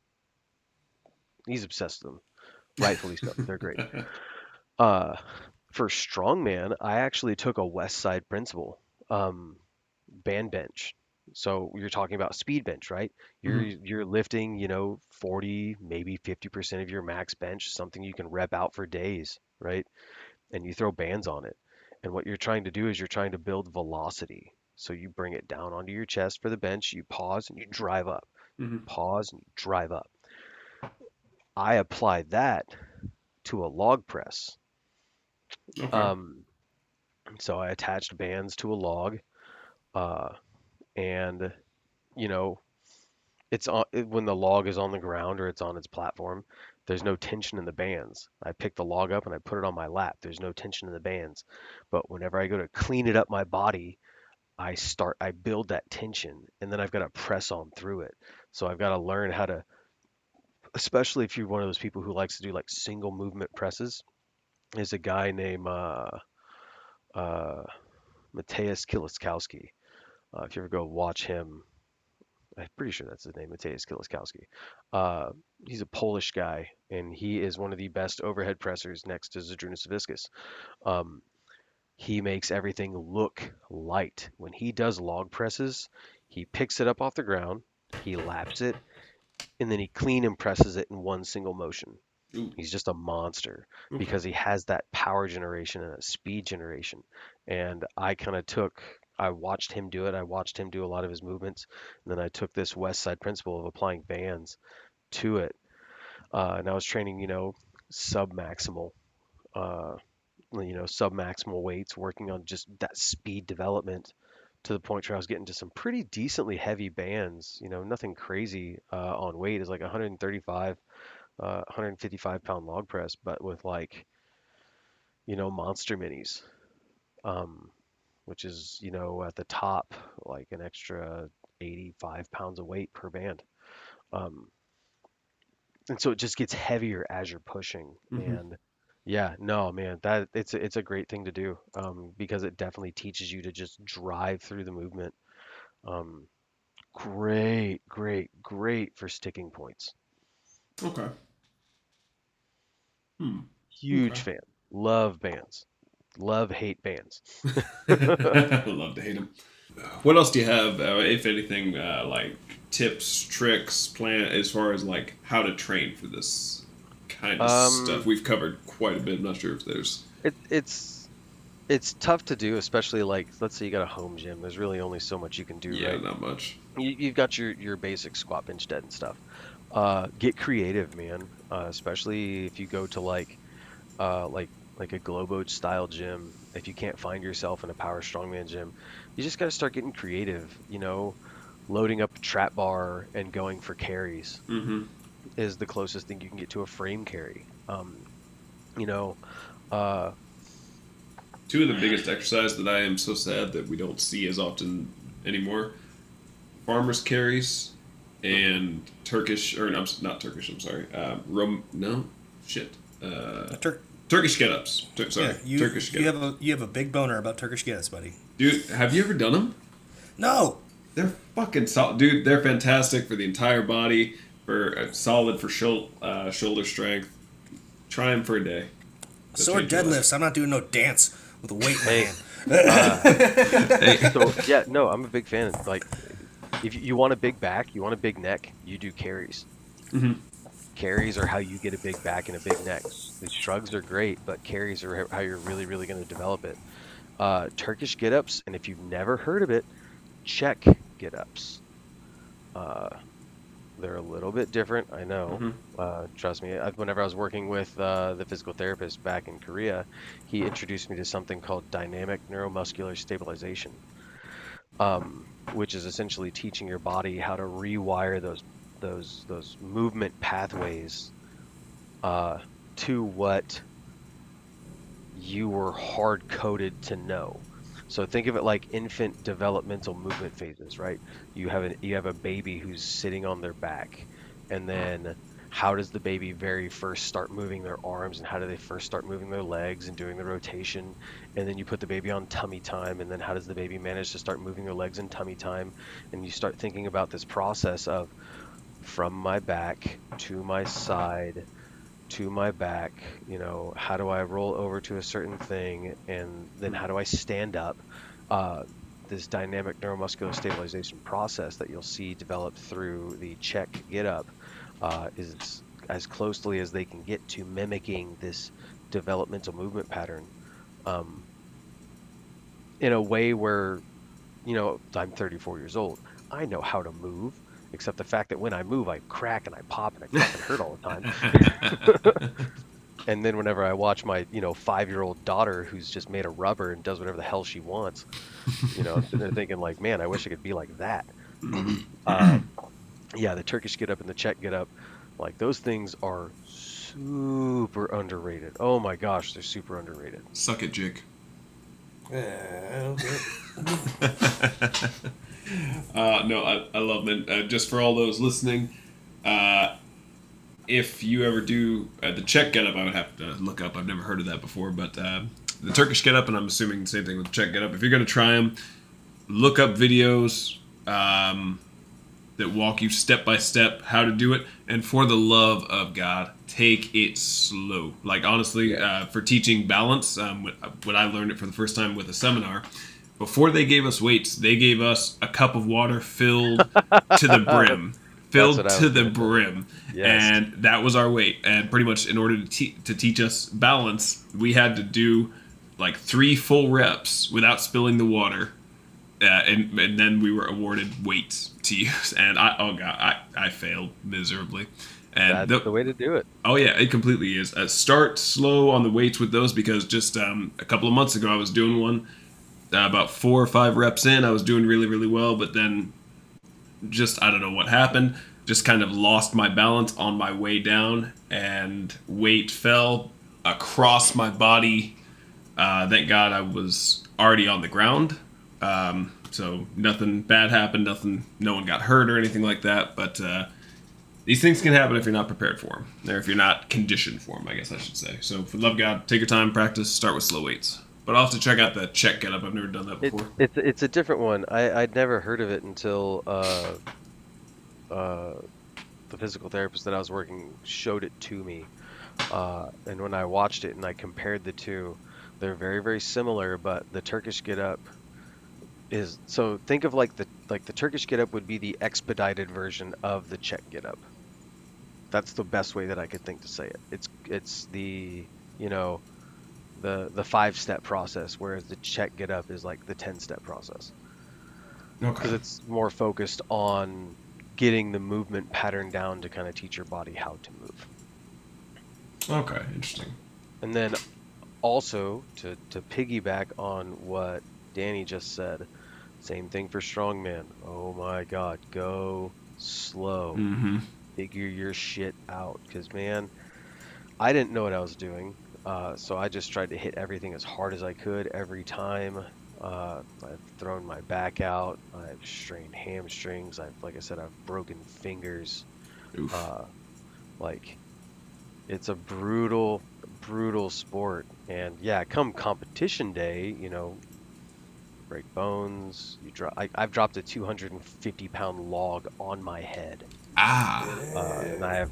he's obsessed with them, rightfully so. They're great. For strongman, I actually took a West Side principle, band bench. So you're talking about speed bench, right? You're lifting, you know, 40, maybe 50% of your max bench, something you can rep out for days, right? And you throw bands on it, and what you're trying to do is you're trying to build velocity. So you bring it down onto your chest for the bench, you pause and you drive up. Mm-hmm. Pause and drive up. I apply that to a log press. Okay. So I attached bands to a log, and you know, It's on when the log is on the ground or it's on its platform. There's no tension in the bands. I pick the log up and I put it on my lap. There's no tension in the bands. But whenever I go to clean it up my body, I build that tension, and then I've got to press on through it. So I've got to learn how to, especially if you're one of those people who likes to do like single movement presses. There's a guy named Mateusz Kieliszkowski. If you ever go watch him, I'm pretty sure that's his name, Mateusz Kieliszkowski. He's a Polish guy, and he is one of the best overhead pressers next to Zydrunas Savickas. He makes everything look light. When he does log presses, he picks it up off the ground, he laps it, and then he clean and presses it in one single motion. He's just a monster because he has that power generation and that speed generation. And I kind of took... I watched him do it. I watched him do a lot of his movements. And then I took this Westside principle of applying bands to it. And I was training, sub-maximal weights, working on just that speed development to the point where I was getting to some pretty decently heavy bands, nothing crazy on weight. It's like 135, 155 pound log press, but with monster minis. Which is, at the top, like an extra 85 pounds of weight per band. And so it just gets heavier as you're pushing. Mm-hmm. And yeah, no, man, that it's a great thing to do because it definitely teaches you to just drive through the movement. Great for sticking points. Okay. Huge fan. Love bands. Love, hate bands. Love to hate them. What else do you have, if anything, like tips, tricks, plan as far as like how to train for this kind of stuff? We've covered quite a bit. I'm not sure if there's... It's tough to do, especially like, let's say you got a home gym. There's really only so much you can do, right? Yeah, not much. You've got your basic squat, bench, dead, and stuff. Get creative, man. Especially if you go to like a Globo style gym. If you can't find yourself in a power strongman gym, you just got to start getting creative, loading up a trap bar and going for carries is the closest thing you can get to a frame carry. Two of the biggest exercises that I am so sad that we don't see as often anymore, farmer's carries and Turkish get-ups. Turkish get-ups. You have a big boner about Turkish get-ups, buddy. Dude, have you ever done them? No. They're fucking solid. Dude, they're fantastic for the entire body, solid for shoulder strength. Try them for a day. Sword deadlifts. I'm not doing no dance with a weight man. I'm a big fan. Like, if you want a big back, you want a big neck, you do carries. Mm-hmm. Carries are how you get a big back and a big neck. The shrugs are great, but carries are how you're really, really going to develop it. Turkish get-ups, and if you've never heard of it, Czech get-ups. They're a little bit different, I know. Mm-hmm. Trust me. Whenever I was working with the physical therapist back in Korea, he introduced me to something called dynamic neuromuscular stabilization, which is essentially teaching your body how to rewire those movement pathways to what you were hard coded to know. So think of it like infant developmental movement phases, right? You have a baby who's sitting on their back, and then how does the baby very first start moving their arms, and how do they first start moving their legs and doing the rotation? And then you put the baby on tummy time, and then how does the baby manage to start moving their legs in tummy time? And you start thinking about this process of from my back to my side to my back, how do I roll over to a certain thing, and then how do I stand up? This dynamic neuromuscular stabilization process that you'll see developed through the Czech get-up is as closely as they can get to mimicking this developmental movement pattern in a way where, I'm 34 years old. I know how to move. Except the fact that when I move, I crack and I pop and I fucking hurt all the time. And then whenever I watch my, 5-year-old daughter who's just made of rubber and does whatever the hell she wants, I'm sitting there thinking like, man, I wish I could be like that. yeah, the Turkish get up and the Czech get up, like those things are super underrated. Oh my gosh, they're super underrated. Suck it, Jig. No, I love them. Just for all those listening, if you ever do the Czech get up, I would have to look up. I've never heard of that before, but the Turkish get up, and I'm assuming the same thing with the Czech get up. If you're going to try them, look up videos that walk you step by step how to do it. And for the love of God, take it slow. Like, honestly, for teaching balance, when I learned it for the first time with a seminar, before they gave us weights, they gave us a cup of water filled to the brim. Filled to the brim. Yes. And that was our weight. And pretty much in order to teach us balance, we had to do like 3 full reps without spilling the water. And then we were awarded weights to use. And I failed miserably. And that's the way to do it. Oh, yeah, it completely is. Start slow on the weights with those, because just a couple of months ago I was doing one. About 4 or 5 reps in, I was doing really, really well. But then just, I don't know what happened, just kind of lost my balance on my way down, and weight fell across my body. Thank God I was already on the ground. So nothing bad happened, no one got hurt or anything like that, but these things can happen if you're not prepared for them, or if you're not conditioned for them, I guess I should say. So for the love of God, take your time, practice, start with slow weights. But I'll have to check out that Czech get up. I've never done that before. It's a different one. I'd never heard of it until the physical therapist that I was working showed it to me. And when I watched it and I compared the two, they're very, very similar, but the Turkish get up is, so think of like the Turkish get up would be the expedited version of the Czech get up. That's the best way that I could think to say it. It's the, you know, the 5-step process, whereas the Czech get up is like the 10-step process. Okay. Because it's more focused on getting the movement pattern down to kind of teach your body how to move. Okay, interesting. And then also to piggyback on what Danny just said, same thing for strongman. Oh my God, go slow. Mm-hmm. Figure your shit out, because man, I didn't know what I was doing. So I just tried to hit everything as hard as I could every time. I've thrown my back out. I've strained hamstrings. Like I said, I've broken fingers. Oof. Like, it's a brutal, brutal sport. And yeah, come competition day, you know, break bones. I've dropped a 250-pound log on my head. And I have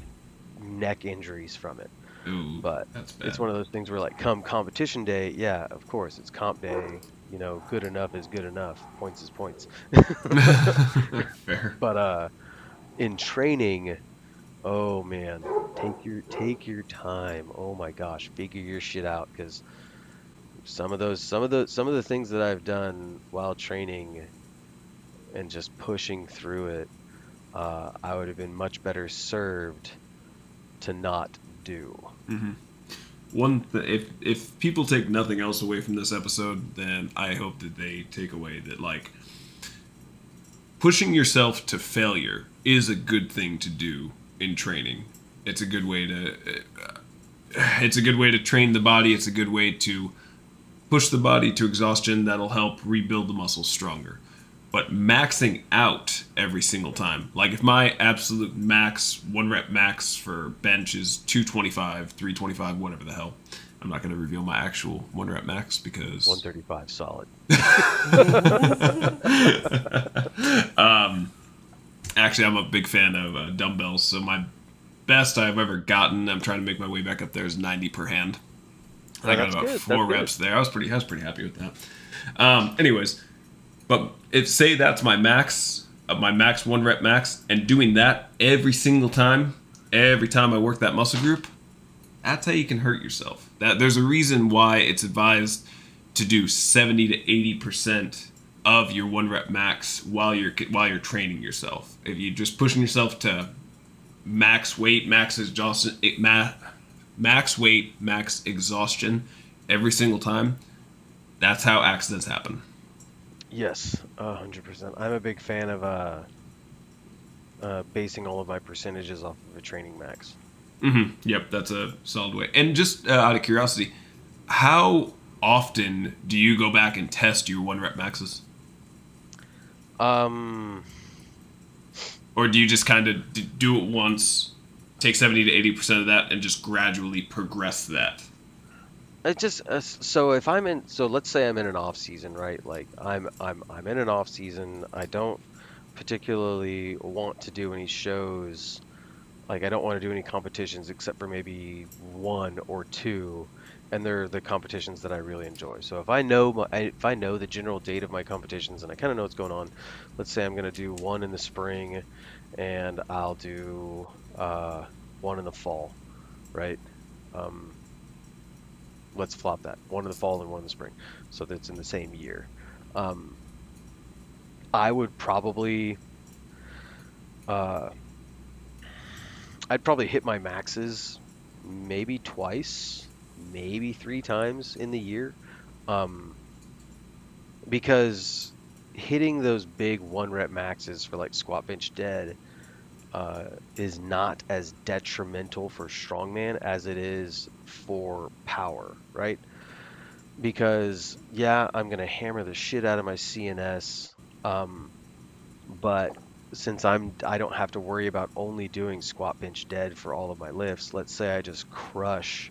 neck injuries from it. Ooh, but it's one of those things where, like, come competition day, yeah, of course, it's comp day, you know, good enough is good enough, points is points. Fair. But in training, oh man, take your time. Oh my gosh, figure your shit out, because some of the things that I've done while training and just pushing through it, I would have been much better served to not do. Mm-hmm. If people take nothing else away from this episode, then I hope that they take away that, like, pushing yourself to failure is a good thing to do in training. It's a good way to train the body. It's a good way to push the body to exhaustion. That'll help rebuild the muscles stronger. But maxing out every single time. Like, if my absolute max, 1-rep max for bench is 225, 325, whatever the hell. I'm not going to reveal my actual 1-rep max because... 135 solid. Actually, I'm a big fan of dumbbells, so my best I've ever gotten, I'm trying to make my way back up there, is 90 per hand. I got about 4 reps there. I was pretty happy with that. Anyways... But if, say, that's my max 1-rep max, and doing that every time I work that muscle group, that's how you can hurt yourself. That there's a reason why it's advised to do 70% to 80% of your 1-rep max while you're training yourself. If you're just pushing yourself to max weight, max exhaustion, every single time, that's how accidents happen. Yes, 100%. I'm a big fan of basing all of my percentages off of a training max. Mm-hmm. Yep, that's a solid way. And just out of curiosity, how often do you go back and test your one rep maxes? Or do you just kind of do it once, take 70 to 80% of that, and just gradually progress that? It just so if I'm in, so let's say I'm in an off season, right? Like I'm in an off season. I don't particularly want to do any shows. Like I don't want to do any competitions except for maybe one or two, and they're the competitions that I really enjoy. So if I know if I know the general date of my competitions and I kind of know what's going on, let's say I'm going to do one in the spring, and I'll do one in the fall, right? Let's flop that. One in the fall and one in the spring. So that's in the same year. I would probably... I'd probably hit my maxes maybe twice, maybe three times in the year. Because hitting those big one rep maxes for like squat, bench, dead is not as detrimental for strongman as it is for power, right? Because yeah, I'm gonna hammer the shit out of my CNS, but since I don't have to worry about only doing squat, bench, dead for all of my lifts, let's say I just crush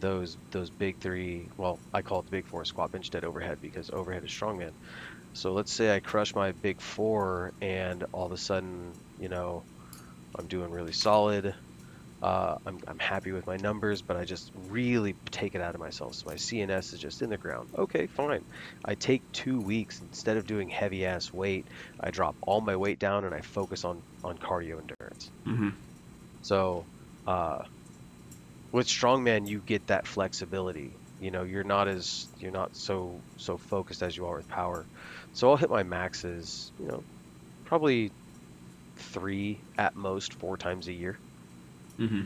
those big three. Well, I call it the big four: squat, bench, dead, overhead, because overhead is strongman. So let's say I crush my big four, and all of a sudden, you know, I'm doing really solid. I'm happy with my numbers, but I just really take it out of myself. So my CNS is just in the ground. Okay, fine. I take 2 weeks. Instead of doing heavy ass weight, I drop all my weight down and I focus on cardio endurance. Mm-hmm. So with strongman, you get that flexibility. You know, you're not so focused as you are with power. So I'll hit my maxes, you know, probably 3 at most 4 times a year. Mm-hmm.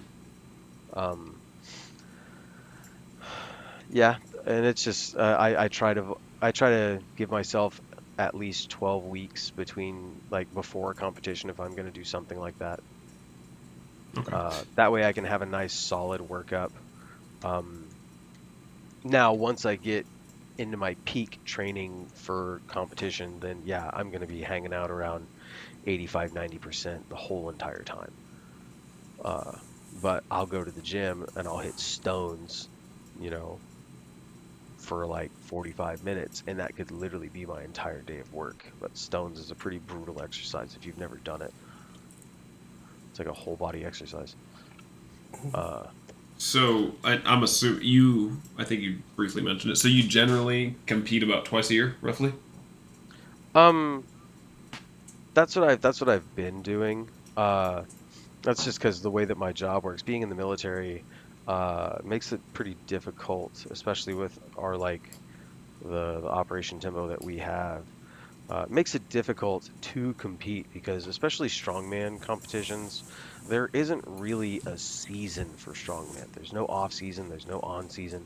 Yeah, and it's just I try to give myself at least 12 weeks between, like, before a competition if I'm going to do something like that. Okay. That way I can have a nice solid workup. Now, once I get into my peak training for competition, then yeah, I'm going to be hanging out around 85-90% the whole entire time. But I'll go to the gym and I'll hit stones, you know, for like 45 minutes, and that could literally be my entire day of work. But stones is a pretty brutal exercise if you've never done it. It's like a whole body exercise. So I'm assuming you, I think you briefly mentioned it. So you generally compete about twice a year, roughly? That's what I've been doing. That's just because the way that my job works, being in the military, makes it pretty difficult, especially with our, like, the operation tempo that we have. Makes it difficult to compete because, especially strongman competitions, there isn't really a season for strongman. There's no off season. There's no on season.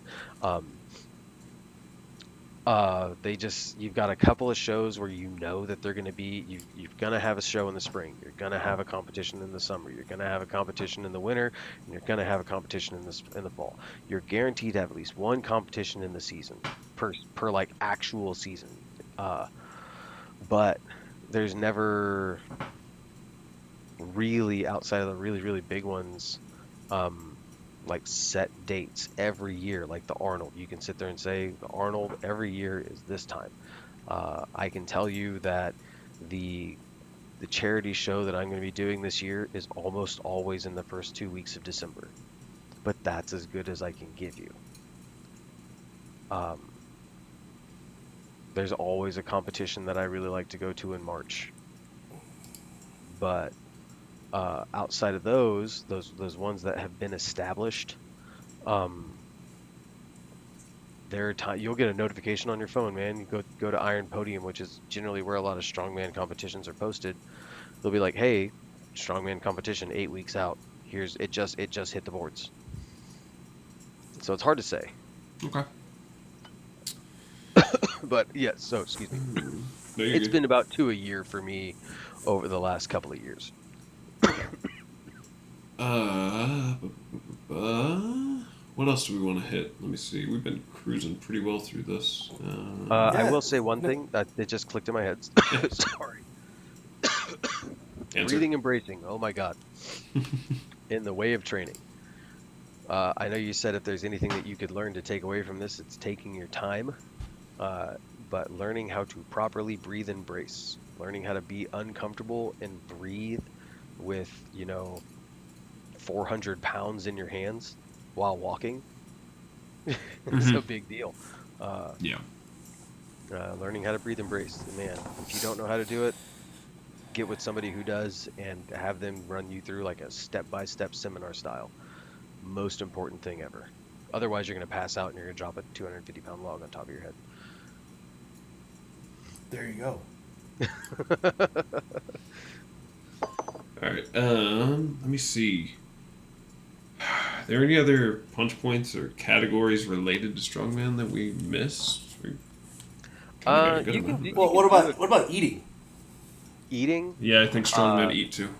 You've got a couple of shows where you know that they're going to be, you're going to have a show in the spring, you're going to have a competition in the summer, you're going to have a competition in the winter, and you're going to have a competition in the fall. You're guaranteed to have at least one competition in the season, per like actual season. But there's never really, outside of the really, really big ones, like set dates every year. Like the Arnold, you can sit there and say the Arnold every year is this time. I can tell you that the charity show that I'm going to be doing this year is almost always in the first 2 weeks of December, but that's as good as I can give you. There's always a competition that I really like to go to in March, but outside of those ones that have been established, you'll get a notification on your phone, man. You go to Iron Podium, which is generally where a lot of strongman competitions are posted. They'll be like, "Hey, strongman competition 8 weeks out. Here's it. It just hit the boards." So it's hard to say. Okay. But yeah, so excuse me. No, it's good. Been about 2 a year for me over the last couple of years. What else do we want to hit? Let me see. We've been cruising pretty well through this. I will say one thing. They just clicked in my head. Sorry. Breathing and bracing. Oh, my God. In the way of training. I know you said if there's anything that you could learn to take away from this, it's taking your time. But learning how to properly breathe and brace. Learning how to be uncomfortable and breathe with, you know, 400 pounds in your hands while walking. It's a big deal. Learning how to breathe and brace. Man, if you don't know how to do it, get with somebody who does and have them run you through like a step-by-step seminar style. Most important thing ever. Otherwise, you're going to pass out and you're going to drop a 250-pound log on top of your head. There you go. All right. Let me see. Are there any other punch points or categories related to Strongman that we missed? What about eating? Eating? Yeah, I think strongmen eat too.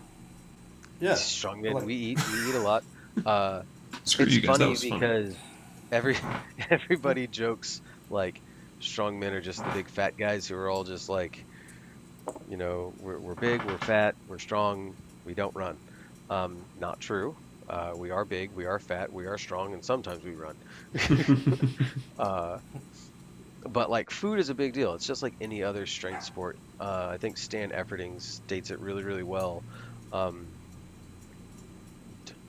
Yeah, strongmen. Like... We eat a lot. Screw it's you guys, funny because everybody jokes like strongmen are just the big fat guys who are all just like, you know, we're big, we're fat, we're strong, we don't run. Not true. We are big, we are fat, we are strong, and sometimes we run. But like food is a big deal. It's just like any other strength sport. I think Stan Efferding states it really, really well.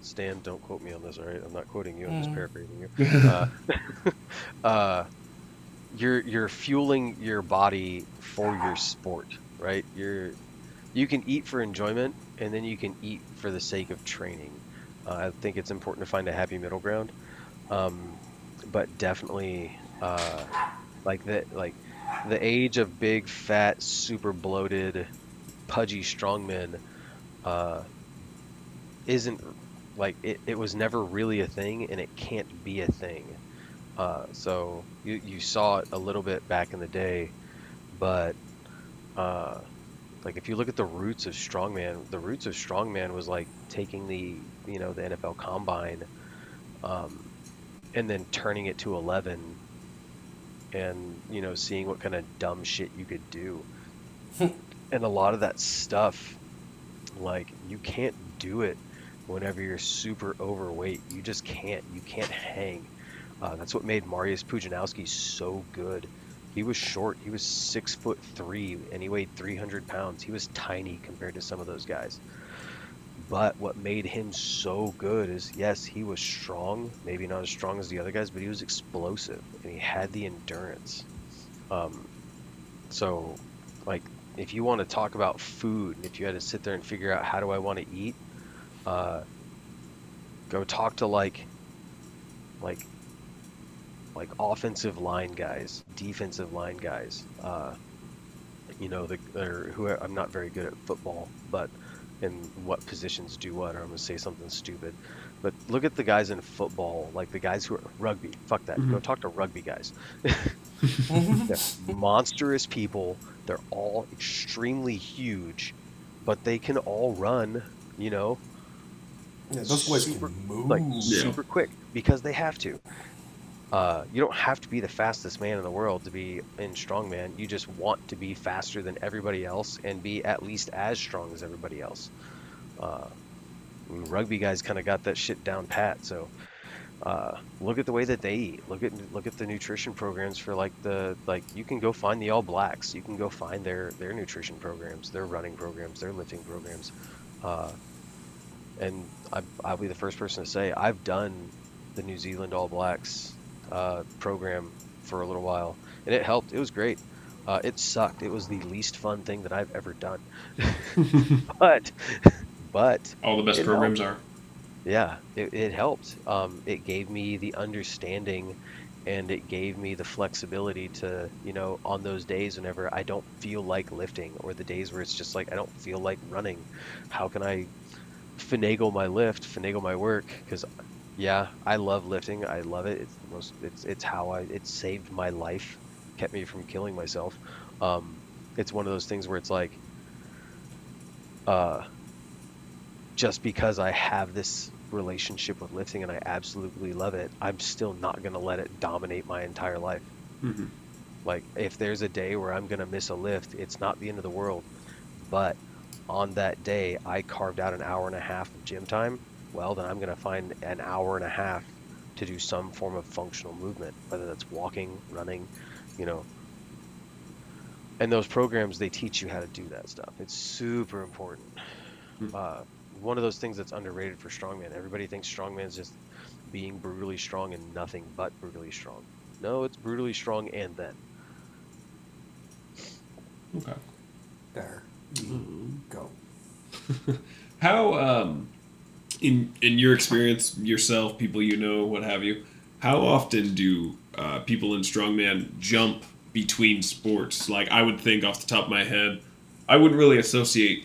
Stan, don't quote me on this, all right? I'm not quoting you. I'm just paraphrasing you. You're fueling your body for your sport, right? You can eat for enjoyment, and then you can eat for the sake of training. I think it's important to find a happy middle ground, but definitely like the age of big, fat, super bloated, pudgy strongmen isn't like it was never really a thing, and it can't be a thing. So you saw it a little bit back in the day, but like if you look at the roots of strongman, was like taking the, you know, the NFL combine and then turning it to 11 and, you know, seeing what kind of dumb shit you could do. And a lot of that stuff, like, you can't do it whenever you're super overweight. You just can't. You can't hang. That's what made Mariusz Pudzianowski so good. He was short. He was 6'3", and he weighed 300 pounds. He was tiny compared to some of those guys. But what made him so good is, yes, he was strong. Maybe not as strong as the other guys, but he was explosive, and he had the endurance. So, like, if you want to talk about food, and if you had to sit there and figure out how do I want to eat, go talk to, like offensive line guys, defensive line guys, you know, who I'm not very good at football, but and what positions do what, or I'm going to say something stupid, but look at the guys in football, like the guys who are rugby, fuck that, go talk to rugby guys. They're monstrous people. They're all extremely huge, but they can all run, you know, yeah, those boys can move. Like super quick because they have to. You don't have to be the fastest man in the world to be in strongman. You just want to be faster than everybody else and be at least as strong as everybody else. I mean, rugby guys kind of got that shit down pat. So look at the way that they eat. Look at the nutrition programs for like you can go find the All Blacks. You can go find their nutrition programs, their running programs, their lifting programs. And I'll be the first person to say I've done the New Zealand All Blacks program for a little while, and it helped. It was great. It sucked. It was the least fun thing that I've ever done. but all the best programs helped. Yeah, it helped. It gave me the understanding, and it gave me the flexibility to, you know, on those days whenever I don't feel like lifting, or the days where it's just like I don't feel like running, how can I finagle my lift, finagle my work? Because yeah, I love lifting. I love it. It's the most. It's how it saved my life, kept me from killing myself. It's one of those things where it's like, just because I have this relationship with lifting and I absolutely love it, I'm still not going to let it dominate my entire life. Mm-hmm. Like, if there's a day where I'm going to miss a lift, it's not the end of the world. But on that day, I carved out an hour and a half of gym time. Well, then I'm going to find an hour and a half to do some form of functional movement, whether that's walking, running, you know. And those programs, they teach you how to do that stuff. It's super important. Mm-hmm. One of those things that's underrated for strongman. Everybody thinks strongman is just being brutally strong and nothing but brutally strong. No, it's brutally strong and then. Okay. There you go. How, in your experience, yourself, people you know, what have you, how often do people in strongman jump between sports? Like, I would think off the top of my head, I wouldn't really associate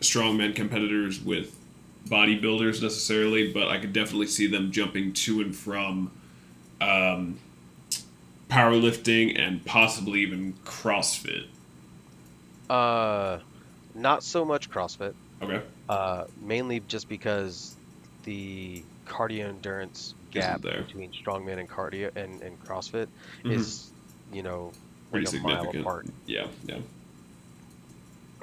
strongman competitors with bodybuilders necessarily, but I could definitely see them jumping to and from powerlifting and possibly even CrossFit. Not so much CrossFit. Okay. Mainly just because the cardio endurance gap between strongman and cardio and CrossFit is, you know, like pretty significant. Mile apart. Yeah, yeah.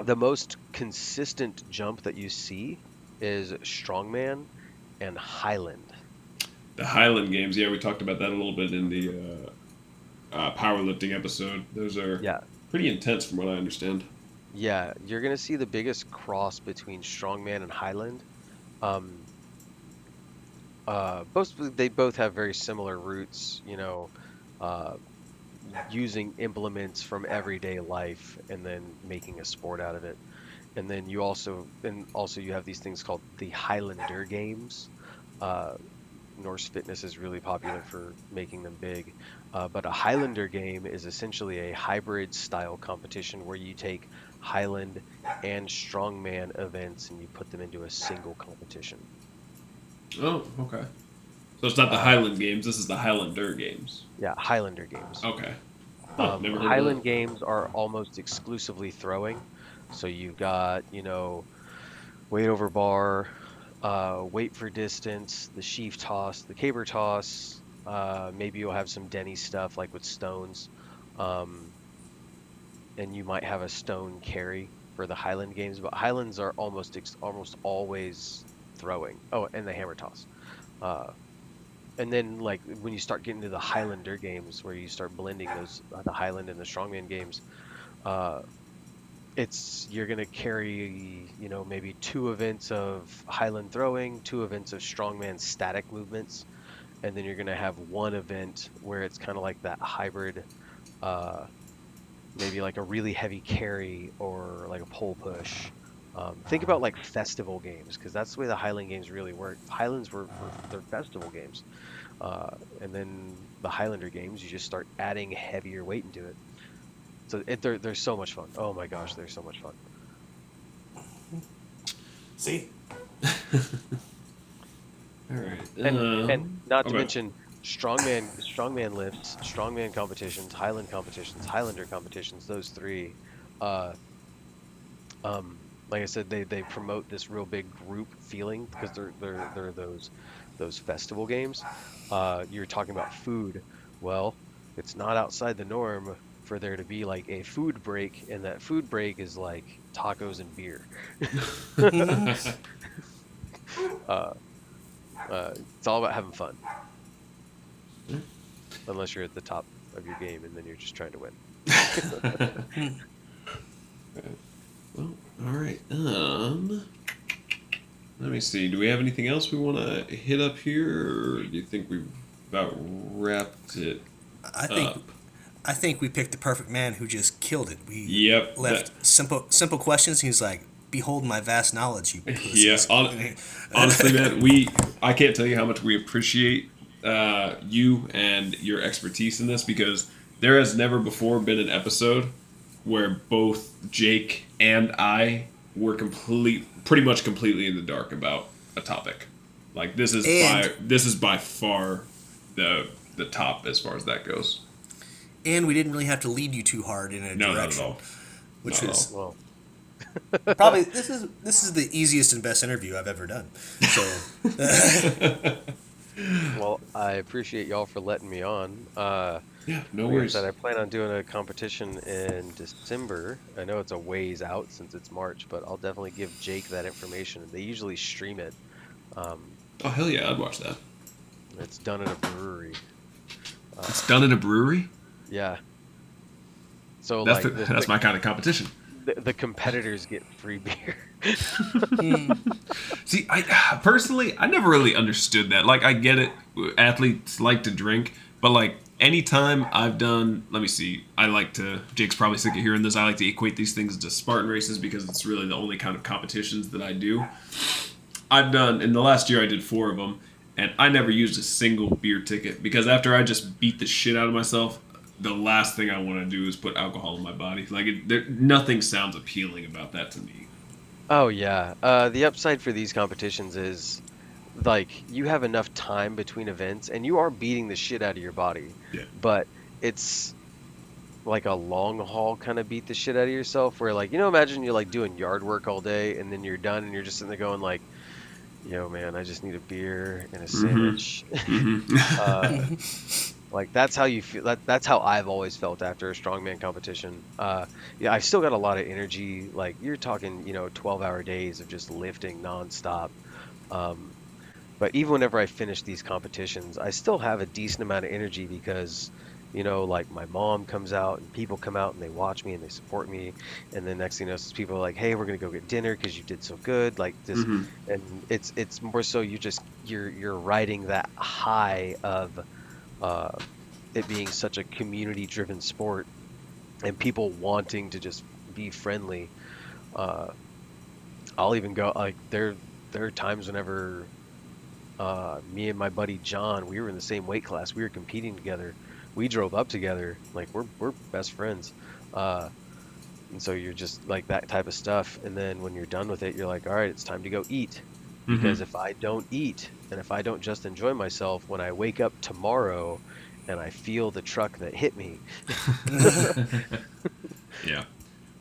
The most consistent jump that you see is strongman and Highland. The Highland games, yeah, we talked about that a little bit in the powerlifting episode. Those are pretty intense from what I understand. Yeah, you're going to see the biggest cross between strongman and Highland. They both have very similar roots, you know, using implements from everyday life and then making a sport out of it. And then you also you have these things called the Highlander games. Norse Fitness is really popular for making them big. But a Highlander game is essentially a hybrid style competition where you take Highland and strongman events and you put them into a single competition. Oh, okay. So it's not the Highland games, this is the Highlander games. Yeah, Highlander games. Okay. Highland games are almost exclusively throwing. So you've got, you know, weight over bar, weight for distance, the sheaf toss, the caber toss. Maybe you'll have some Denny stuff like with stones. And you might have a stone carry for the Highland games. But Highlands are almost always throwing. Oh, and the hammer toss. And then, like, when you start getting to the Highlander games, where you start blending those the Highland and the strongman games, you're gonna carry, you know, maybe 2 events of Highland throwing, 2 events of strongman static movements, and then you're gonna have 1 event where it's kind of like that hybrid, maybe like a really heavy carry or like a pole push. Think about like festival games, because that's the way the Highland games really work. Highlands were festival games, and then the Highlander games, you just start adding heavier weight into it. So they're so much fun. Oh my gosh, they're so much fun. See? All right. And not to mention strongman lifts, strongman competitions, Highland competitions, Highlander competitions. Those 3. Like I said, they promote this real big group feeling because they're those festival games. You're talking about food. Well, it's not outside the norm for there to be like a food break, and that food break is like tacos and beer. It's all about having fun. Unless you're at the top of your game and then you're just trying to win. Well, all right. Let me see. Do we have anything else we want to hit up here, or do you think we've about wrapped it up? I think we picked the perfect man who just killed it. We left simple questions. He's like, "Behold my vast knowledge, you pussies." Yeah, honestly, man, I can't tell you how much we appreciate you and your expertise in this, because there has never before been an episode where both Jake and I were pretty much completely in the dark about a topic. Like, this is by far the top as far as that goes. And we didn't really have to lead you too hard in a direction. Not at all. Which is Probably this is the easiest and best interview I've ever done. So. Well, I appreciate y'all for letting me on. Yeah, no worries. I plan on doing a competition in December. I know it's a ways out since it's March, but I'll definitely give Jake that information. They usually stream it. Oh, hell yeah, I'd watch that. It's done at a brewery. It's done at a brewery? Yeah. So that's, like, that's my kind of competition. The competitors get free beer. See, I personally, I never really understood that. Like, I get it. Athletes like to drink, but like anytime I've done, let me see. I like to, Jake's probably sick of hearing this. I like to equate these things to Spartan races because it's really the only kind of competitions that I do. I've done, in the last year I did 4 of them, and I never used a single beer ticket because after I just beat the shit out of myself, the last thing I want to do is put alcohol in my body. Like, nothing sounds appealing about that to me. Oh, yeah. The upside for these competitions is, like, you have enough time between events, and you are beating the shit out of your body. Yeah. But it's like a long haul kind of beat the shit out of yourself where, like, you know, imagine you're, like, doing yard work all day, and then you're done, and you're just sitting there going, like, yo, man, I just need a beer and a sandwich. Mm-hmm. Like, that's how you feel. That's how I've always felt after a strongman competition. Yeah, I've still got a lot of energy. Like, you're talking, you know, 12-hour days of just lifting nonstop. But even whenever I finish these competitions, I still have a decent amount of energy because, you know, like, my mom comes out and people come out and they watch me and they support me. And then next thing you know, people are like, hey, we're going to go get dinner because you did so good. Like this. Mm-hmm. And it's more so you just you're riding that high of it being such a community-driven sport and people wanting to just be friendly. I'll even go, like, there are times whenever me and my buddy John, we were in the same weight class, we were competing together, we drove up together, like, we're best friends. And so you're just, like, that type of stuff. And then when you're done with it, you're like, all right, it's time to go eat. Because if I don't eat and if I don't just enjoy myself, when I wake up tomorrow and I feel the truck that hit me. Yeah.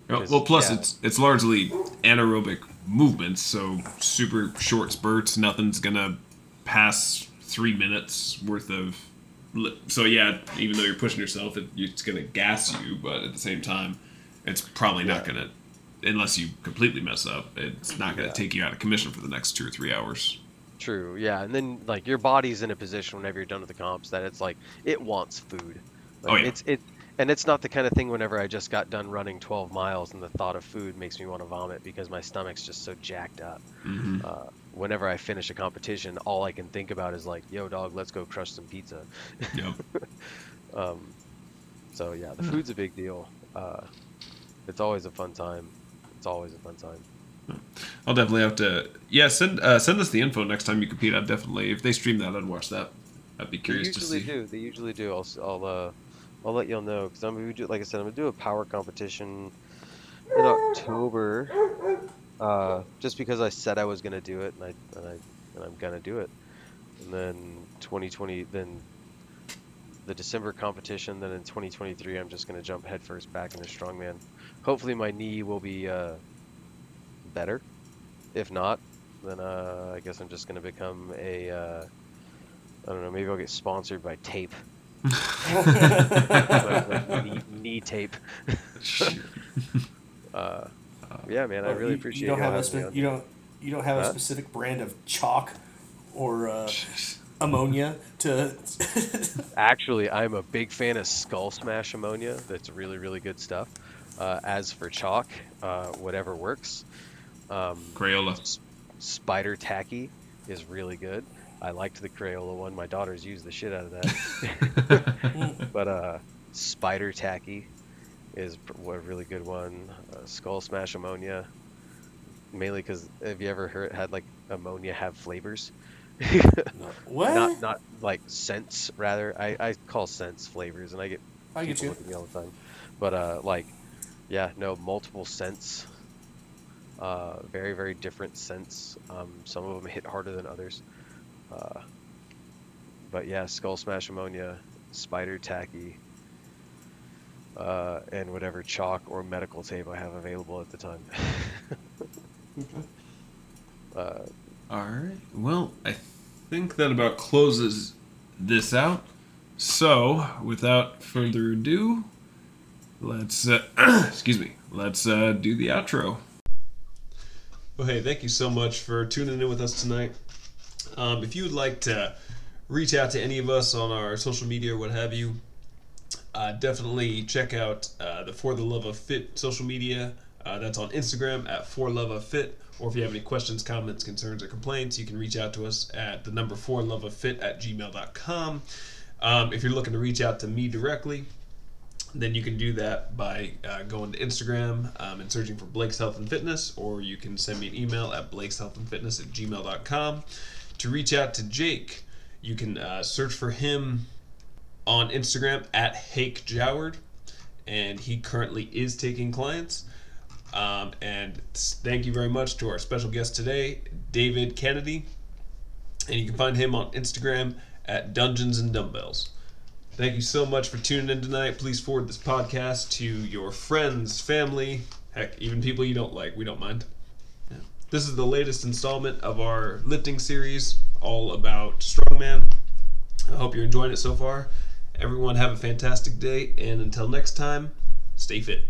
Well, plus yeah. It's largely anaerobic movements, so super short spurts. Nothing's going to pass 3 minutes worth of... So, yeah, even though you're pushing yourself, it's going to gas you, but at the same time, it's probably not going to... Unless you completely mess up, it's not going to take you out of commission for the next 2 or 3 hours. True, yeah. And then, like, your body's in a position whenever you're done with the comps that it's like, it wants food. Like, and it's not the kind of thing whenever I just got done running 12 miles and the thought of food makes me want to vomit because my stomach's just so jacked up. Mm-hmm. Whenever I finish a competition, all I can think about is like, yo, dog, let's go crush some pizza. Yep. So, yeah, the food's a big deal. It's always a fun time. It's always a fun time. I'll definitely have to... Yeah, send us the info next time you compete. I'd definitely... If they stream that, I'd watch that. I'd be curious to see. They usually do. I'll let y'all know. Because like I said, I'm going to do a power competition in October. Just because I said I was going to do it, and I'm going to do it. And then 2020... Then the December competition. Then in 2023, I'm just going to jump headfirst back into strongman. Hopefully my knee will be better. If not, then I guess I'm just going to become a, I don't know, maybe I'll get sponsored by tape. knee tape. Yeah, man, I really appreciate it. You don't have a specific brand of chalk or ammonia to... Actually, I'm a big fan of Skull Smash ammonia. That's really, really good stuff. As for chalk, whatever works. Crayola. Spider Tacky is really good. I liked the Crayola one. My daughters use the shit out of that. But Spider Tacky is a really good one. Skull Smash ammonia. Mainly because, have you ever had like ammonia have flavors? What? Not like scents, rather. I call scents flavors, and I get you. Look at me all the time. But like... Yeah, no, multiple scents, very, very different scents. Some of them hit harder than others. But yeah, Skull Smash ammonia, Spider Tacky, and whatever chalk or medical tape I have available at the time. Okay. All right. Well, I think that about closes this out. So, without further ado, let's excuse me. Let's do the outro. Well, hey, thank you so much for tuning in with us tonight. If you would like to reach out to any of us on our social media or what have you, definitely check out the For the Love of Fit social media. That's on Instagram at For Love of Fit. Or if you have any questions, comments, concerns, or complaints, you can reach out to us at the number 4loveoffit@gmail.com. If you're looking to reach out to me directly, then you can do that by going to Instagram and searching for Blake's Health and Fitness, or you can send me an email at blakeshealthandfitness@gmail.com. To reach out to Jake, you can search for him on Instagram at Hake Joward, and he currently is taking clients. And thank you very much to our special guest today, David Canady, and you can find him on Instagram at Dungeons and Dumbbells. Thank you so much for tuning in tonight. Please forward this podcast to your friends, family, heck, even people you don't like. We don't mind. Yeah. This is the latest installment of our lifting series, all about Strongman. I hope you're enjoying it so far. Everyone have a fantastic day, and until next time, stay fit.